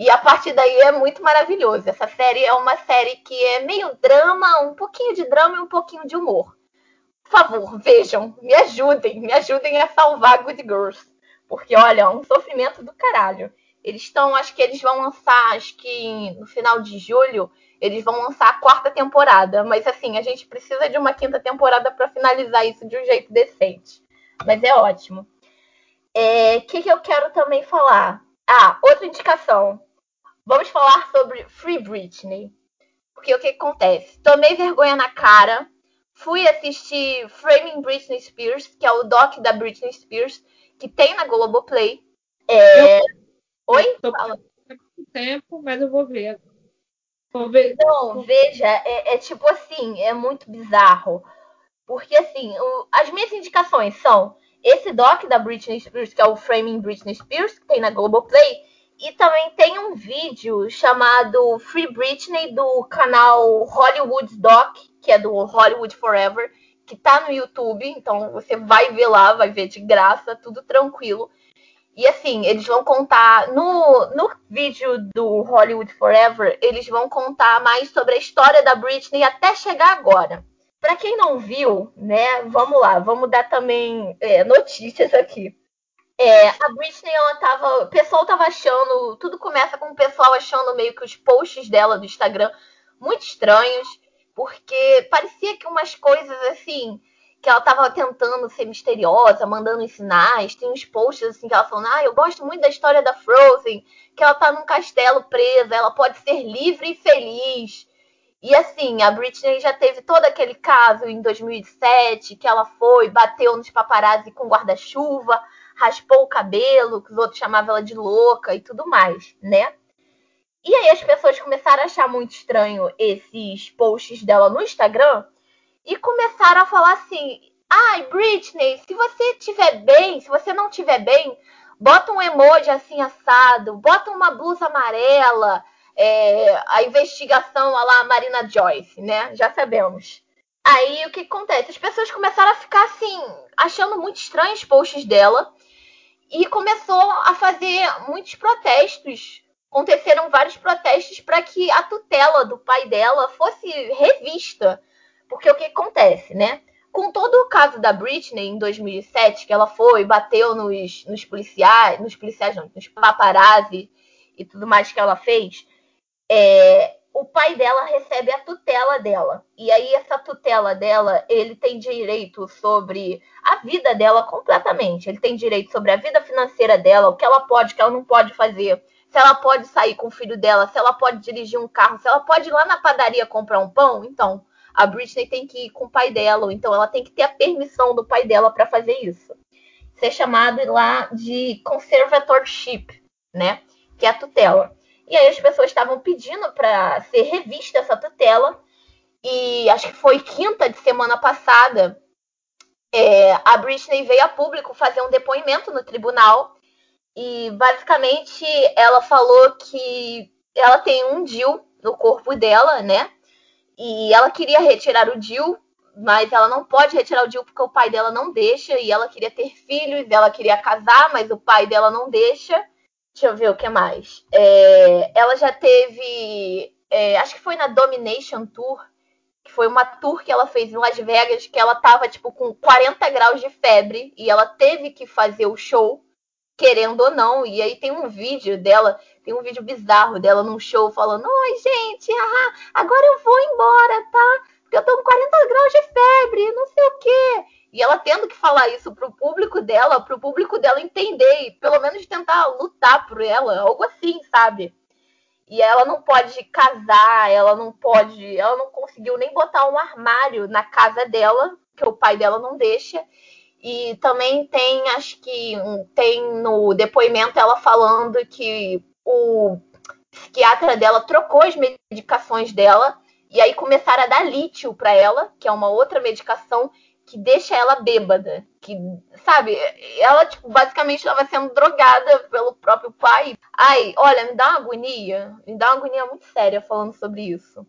E a partir daí é muito maravilhoso. Essa série é uma série que é meio drama, um pouquinho de drama e um pouquinho de humor. Por favor, vejam, me ajudem, me ajudem a salvar Good Girls. Porque, olha, é um sofrimento do caralho. Eles estão, acho que eles vão lançar, acho que no final de julho, eles vão lançar a quarta temporada. Mas, assim, a gente precisa de uma quinta temporada para finalizar isso de um jeito decente. Mas é ótimo. É, que que eu quero também falar? Ah, outra indicação. Vamos falar sobre Free Britney. Porque o que acontece? Tomei vergonha na cara. Fui assistir Framing Britney Spears, que é o doc da Britney Spears, que tem na Globoplay. É... Eu... Oi? Eu tô... Fala. Tempo, mas eu vou ver. Vou ver. Não, veja, é, é tipo assim, é muito bizarro. Porque assim, o... as minhas indicações são esse doc da Britney Spears, que é o Framing Britney Spears, que tem na Globoplay. E também tem um vídeo chamado Free Britney, do canal Hollywood Doc, que é do Hollywood Forever, que tá no YouTube. Então, você vai ver lá, vai ver de graça, tudo tranquilo. E, assim, eles vão contar... No, no vídeo do Hollywood Forever, eles vão contar mais sobre a história da Britney até chegar agora. Pra quem não viu, né, vamos lá, vamos dar também é, notícias aqui. É, a Britney, ela tava... O pessoal tava achando... Tudo começa com o pessoal achando meio que os posts dela do Instagram muito estranhos. Porque parecia que umas coisas, assim... Que ela tava tentando ser misteriosa, mandando uns sinais. Tem uns posts, assim, que ela falando... Ah, eu gosto muito da história da Frozen. Que ela tá num castelo presa. Ela pode ser livre e feliz. E, assim, a Britney já teve todo aquele caso em dois mil e sete. Que ela foi, bateu nos paparazzi com guarda-chuva... Raspou o cabelo, que os outros chamavam ela de louca e tudo mais, né? E aí as pessoas começaram a achar muito estranho esses posts dela no Instagram e começaram a falar assim: ai, Britney, se você estiver bem, se você não estiver bem, bota um emoji assim assado, bota uma blusa amarela, é, a investigação a lá Marina Joyce, né? Já sabemos. Aí o que acontece? As pessoas começaram a ficar assim, achando muito estranhos os posts dela. E começou a fazer muitos protestos. Aconteceram vários protestos para que a tutela do pai dela fosse revista. Porque o que acontece, né? Com todo o caso da Britney em dois mil e sete, que ela foi, bateu nos, nos policiais, nos policiais não, nos paparazzi e tudo mais que ela fez, é, o pai dela recebe a tutela dela. E aí essa tutela dela, ele tem direito sobre a vida dela completamente. Ele tem direito sobre a vida financeira dela, o que ela pode, o que ela não pode fazer. Se ela pode sair com o filho dela, se ela pode dirigir um carro, se ela pode ir lá na padaria comprar um pão. Então, a Britney tem que ir com o pai dela, ou então ela tem que ter a permissão do pai dela para fazer isso. ser chamado lá de conservatorship, né? Que é a tutela. E aí as pessoas estavam pedindo para ser revista essa tutela. E acho que foi quinta de semana passada, é, a Britney veio a público fazer um depoimento no tribunal. E basicamente ela falou que ela tem um D I U no corpo dela, né? E ela queria retirar o D I U, mas ela não pode retirar o D I U porque o pai dela não deixa. E ela queria ter filhos, ela queria casar, mas o pai dela não deixa. Deixa eu ver o que mais. É, ela já teve, é, acho que foi na Domination Tour, que foi uma tour que ela fez em Las Vegas, que ela tava tipo com quarenta graus de febre e ela teve que fazer o show, querendo ou não. E aí tem um vídeo dela, tem um vídeo bizarro dela num show falando: "Oi, gente, ah, agora eu vou embora, tá? Porque eu tô com quarenta graus de febre, não sei o quê." E ela tendo que falar isso pro público dela, pro público dela entender e pelo menos tentar lutar por ela, algo assim, sabe? E ela não pode casar, ela não pode, ela não conseguiu nem botar um armário na casa dela, que o pai dela não deixa. E também tem, acho que tem no depoimento ela falando que o psiquiatra dela trocou as medicações dela e aí começaram a dar lítio para ela, que é uma outra medicação que deixa ela bêbada, que, sabe, ela, tipo, basicamente estava sendo drogada pelo próprio pai. Ai, olha, me dá uma agonia, me dá uma agonia muito séria falando sobre isso.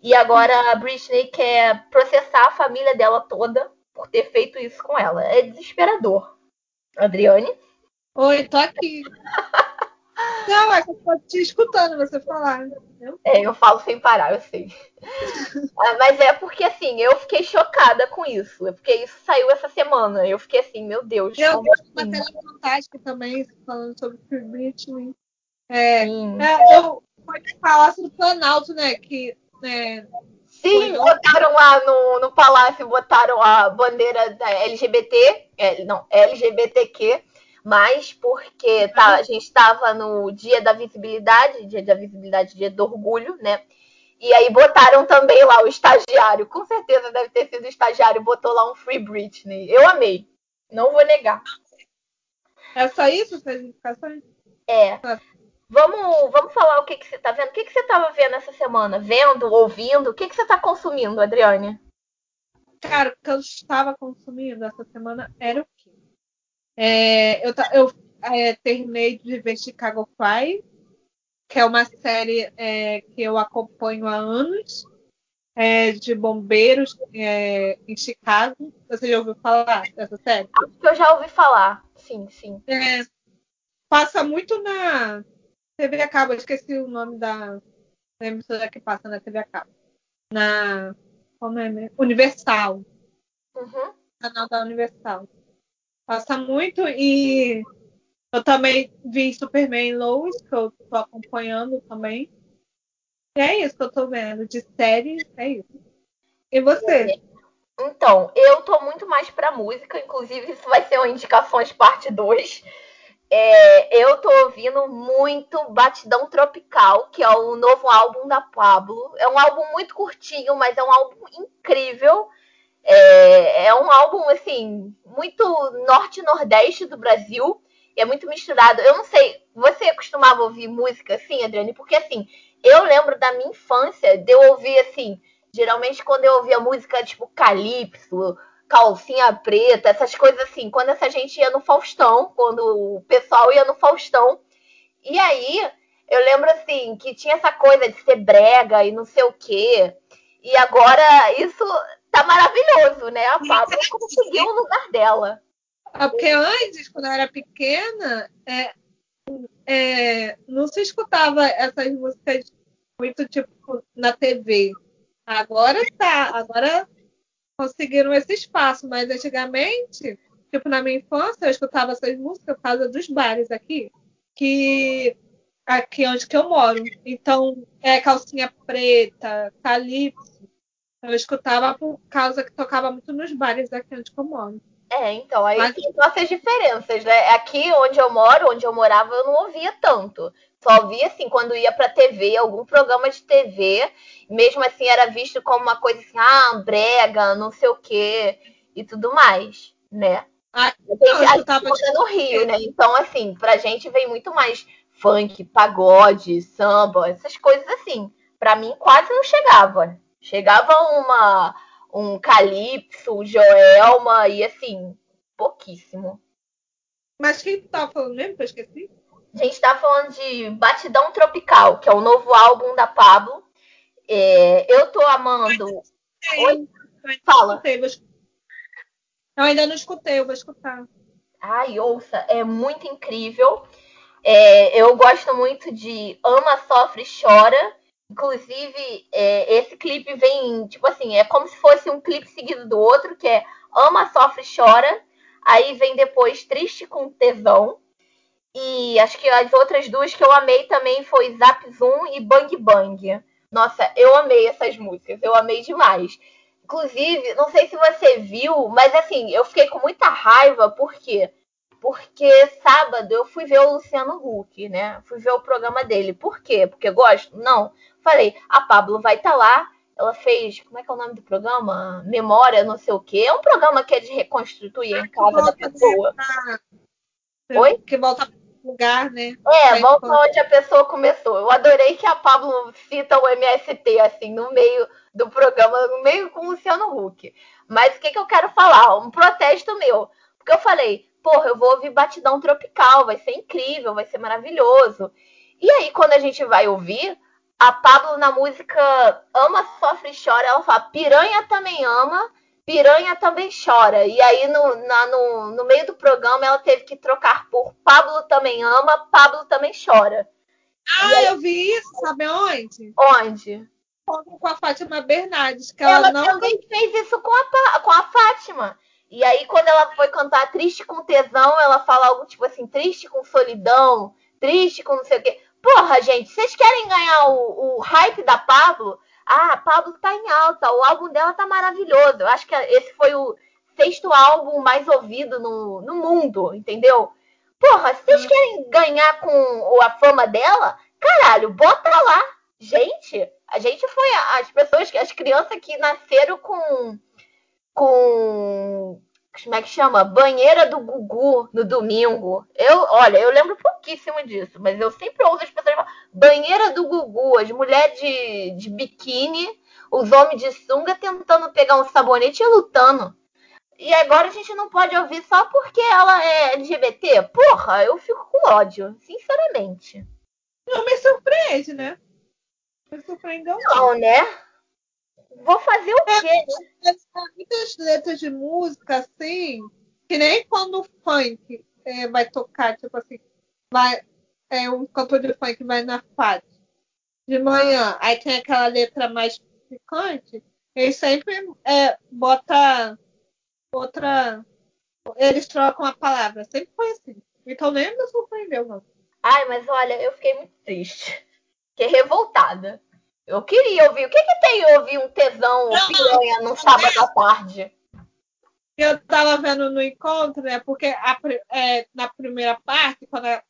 E agora a Britney quer processar a família dela toda por ter feito isso com ela. É desesperador. Adriane? Oi, tô aqui. Não, é que eu tô te escutando você falar, entendeu? É, eu falo sem parar, eu sei. Mas é porque, assim, eu fiquei chocada com isso. Porque isso saiu essa semana. Eu fiquei assim, meu Deus. Meu Deus, uma matéria fantástica também, falando sobre Free Britney. É, é, eu foi que falasse do Planalto, né? Que, é, sim, botaram lá no, no palácio, botaram a bandeira da L G B T, não, L G B T Q, mas porque tá, a gente estava no dia da visibilidade, dia da visibilidade, dia do orgulho, né? E aí botaram também lá o estagiário, com certeza deve ter sido o estagiário, botou lá um Free Britney. Eu amei, não vou negar. É só isso? Essas indicações? É. Vamos, vamos falar o que, que você tá vendo. O que, que você tava vendo essa semana? Vendo, ouvindo? O que, que você tá consumindo, Adriane? Cara, o que eu estava consumindo essa semana era o quê? É, eu eu é, terminei de ver Chicago Fire, que é uma série é, que eu acompanho há anos, é, de bombeiros é, em Chicago. Você já ouviu falar dessa série? Acho que eu já ouvi falar, sim, sim. É, passa muito na T V a cabo, eu esqueci o nome da, da emissora que passa na T V a cabo. Na como é mesmo? Universal. Uhum. Canal da Universal. Passa muito e eu também vi Superman Lois, que eu tô acompanhando também. E é isso que eu tô vendo. De série, é isso. E você? Então, eu tô muito mais pra música, inclusive isso vai ser uma Indicações parte dois. É, eu tô ouvindo muito Batidão Tropical, que é o novo álbum da Pabllo. É um álbum muito curtinho, mas é um álbum incrível. É, é um álbum, assim, muito norte-nordeste do Brasil. E é muito misturado. Eu não sei, você costumava ouvir música assim, Adriane? Porque, assim, eu lembro da minha infância de eu ouvir, assim, geralmente quando eu ouvia música tipo calypso, calcinha preta, essas coisas assim, quando essa gente ia no Faustão, quando o pessoal ia no Faustão. E aí, eu lembro, assim, que tinha essa coisa de ser brega e não sei o quê. E agora, isso tá maravilhoso, né? A Pabllo conseguiu o lugar dela. Porque antes, quando eu era pequena, é, é, não se escutava essas músicas muito, tipo, na T V. Agora tá, agora conseguiram esse espaço, mas antigamente, tipo, na minha infância, eu escutava essas músicas por causa dos bares aqui, que aqui onde que eu moro. Então, é calcinha preta, calypso. Eu escutava por causa que tocava muito nos bares aqui onde que eu moro. É, então, aí mas tem nossas diferenças, né? Aqui onde eu moro, onde eu morava, eu não ouvia tanto. Só ouvia, assim, quando ia pra T V, algum programa de T V. Mesmo assim, era visto como uma coisa assim, ah, brega, não sei o quê, e tudo mais, né? Ah, não, a gente tava mora de... no Rio, né? Então, assim, pra gente vem muito mais funk, pagode, samba, essas coisas assim. Pra mim, quase não chegava. Chegava uma, um Calypso, um Joelma e, assim, pouquíssimo. Mas quem tu tava falando mesmo que eu esqueci? A gente tá falando de Batidão Tropical, que é o novo álbum da Pabllo. É, eu tô amando... Eu Oi? Eu Fala. Escutei, vou... Eu ainda não escutei, eu vou escutar. Ai, ouça, é muito incrível. É, eu gosto muito de Ama, Sofre, Chora. Inclusive, é, esse clipe vem, tipo assim, é como se fosse um clipe seguido do outro, que é Ama, Sofre, Chora. Aí vem depois Triste com Tesão. E acho que as outras duas que eu amei também foi Zap Zoom e Bang Bang. Nossa, eu amei essas músicas, eu amei demais. Inclusive, não sei se você viu, mas assim, eu fiquei com muita raiva, por quê? Porque sábado eu fui ver o Luciano Huck, né? Fui ver o programa dele. Por quê? Porque eu gosto? Não. Falei, a Pabllo vai estar tá lá, ela fez, como é que é o nome do programa? Memória, não sei o quê. É um programa que é de reconstituir em casa da pessoa. Oi? Que volta para o lugar, né? É, volta onde a pessoa começou. Eu adorei que a Pabllo cita o M S T, assim, no meio do programa, no meio com o Luciano Huck. Mas o que, que eu quero falar? Um protesto meu. Porque eu falei, porra, eu vou ouvir Batidão Tropical, vai ser incrível, vai ser maravilhoso. E aí, quando a gente vai ouvir, a Pabllo, na música Ama, Sofre e Chora, ela fala, piranha também ama, piranha também chora. E aí, no, na, no, no meio do programa, ela teve que trocar por Pabllo também ama, Pabllo também chora. Ah, aí, eu vi isso, sabe onde? Onde? Com a Fátima Bernardes. Que ela ela não... também fez isso com a, com a Fátima. E aí, quando ela foi cantar Triste com Tesão, ela fala algo tipo assim, triste com solidão, triste com não sei o quê. Porra, gente, vocês querem ganhar o, o hype da Pabllo? Ah, a Pabllo tá em alta, o álbum dela tá maravilhoso. Eu acho que esse foi o sexto álbum mais ouvido no, no mundo, entendeu? Porra, se vocês querem ganhar com a fama dela, caralho, bota lá. Gente, a gente foi as pessoas, as crianças que nasceram com, com, como é que chama? Banheira do Gugu no domingo. Eu, olha, eu lembro pouquíssimo disso, mas eu sempre ouço as pessoas falar, banheira do Gugu, as mulheres de, de biquíni, os homens de sunga tentando pegar um sabonete e lutando. E agora a gente não pode ouvir só porque ela é L G B T? Porra, eu fico com ódio, sinceramente. Não me surpreende, né? Me surpreendeu não, né? Vou fazer o é, quê? Né? Muitas letras de música, assim, que nem quando o funk é, vai tocar, tipo assim, vai, é, um cantor de funk vai na fase de manhã, aí tem aquela letra mais picante, eles sempre é, botam outra... Eles trocam a palavra, sempre foi assim. Então nem me surpreendeu, não. Ai, mas olha, eu fiquei muito triste. Fiquei revoltada. Eu queria ouvir. O que, que tem ouvir um tesão ou piranha num sábado à tarde? Eu tava vendo no encontro, né? Porque a, é, na primeira parte, quando ela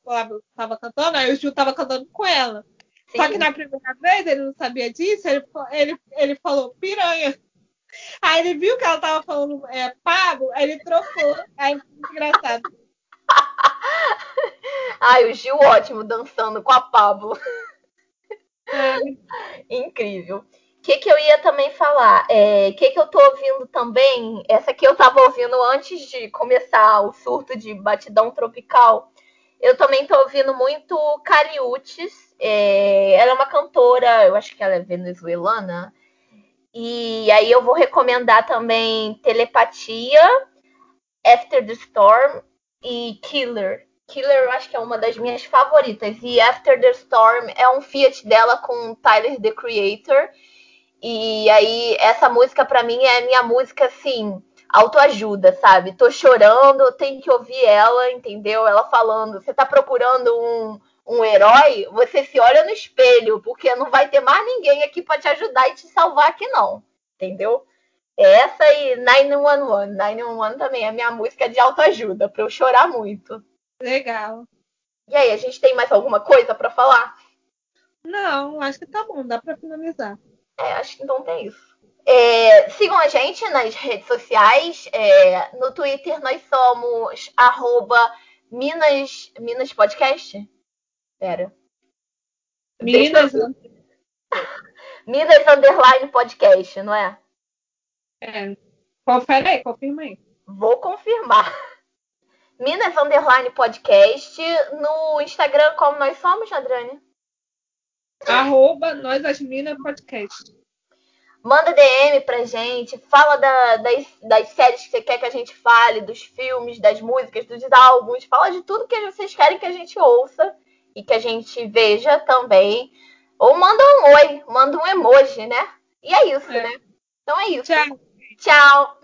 tava cantando, aí o Gil tava cantando com ela. Sim. Só que na primeira vez, ele não sabia disso, ele, ele, ele falou piranha. Aí ele viu que ela tava falando é, Pabllo, aí ele trocou. Aí foi muito engraçado. Ai, o Gil ótimo dançando com a Pabllo. Incrível. O que, que eu ia também falar? O é, que, que eu tô ouvindo também? Essa aqui eu tava ouvindo antes de começar o surto de Batidão Tropical. Eu também tô ouvindo muito Caliutes. É, ela é uma cantora, eu acho que ela é venezuelana. E aí eu vou recomendar também Telepatia, After the Storm e Killer. Killer eu acho que é uma das minhas favoritas. E After the Storm é um feat dela com Tyler, The Creator. E aí essa música pra mim é minha música, assim, autoajuda, sabe? Tô chorando, eu tenho que ouvir ela, entendeu? Ela falando, você tá procurando um, um herói? Você se olha no espelho, porque não vai ter mais ninguém aqui pra te ajudar e te salvar aqui não, entendeu? Essa e nove um um. nove um um também é minha música de autoajuda, pra eu chorar muito. Legal. E aí, a gente tem mais alguma coisa pra falar? Não, acho que tá bom, dá pra finalizar. É, acho que então tem isso. É, sigam a gente nas redes sociais. É, no Twitter nós somos arroba Minas, Minas Podcast. Pera. Minas. Minas Underline Podcast, não é? É. Confere aí, confirma aí. Vou confirmar. Minas Underline Podcast. No Instagram, como nós somos, Adrane? Arroba Nós As Minas Podcast. Manda D M pra gente. Fala da, das, das séries que você quer que a gente fale, dos filmes, das músicas, dos álbuns. Fala de tudo que vocês querem que a gente ouça e que a gente veja também. Ou manda um oi, manda um emoji, né? E é isso, é. né? Então é isso. Tchau. Tchau.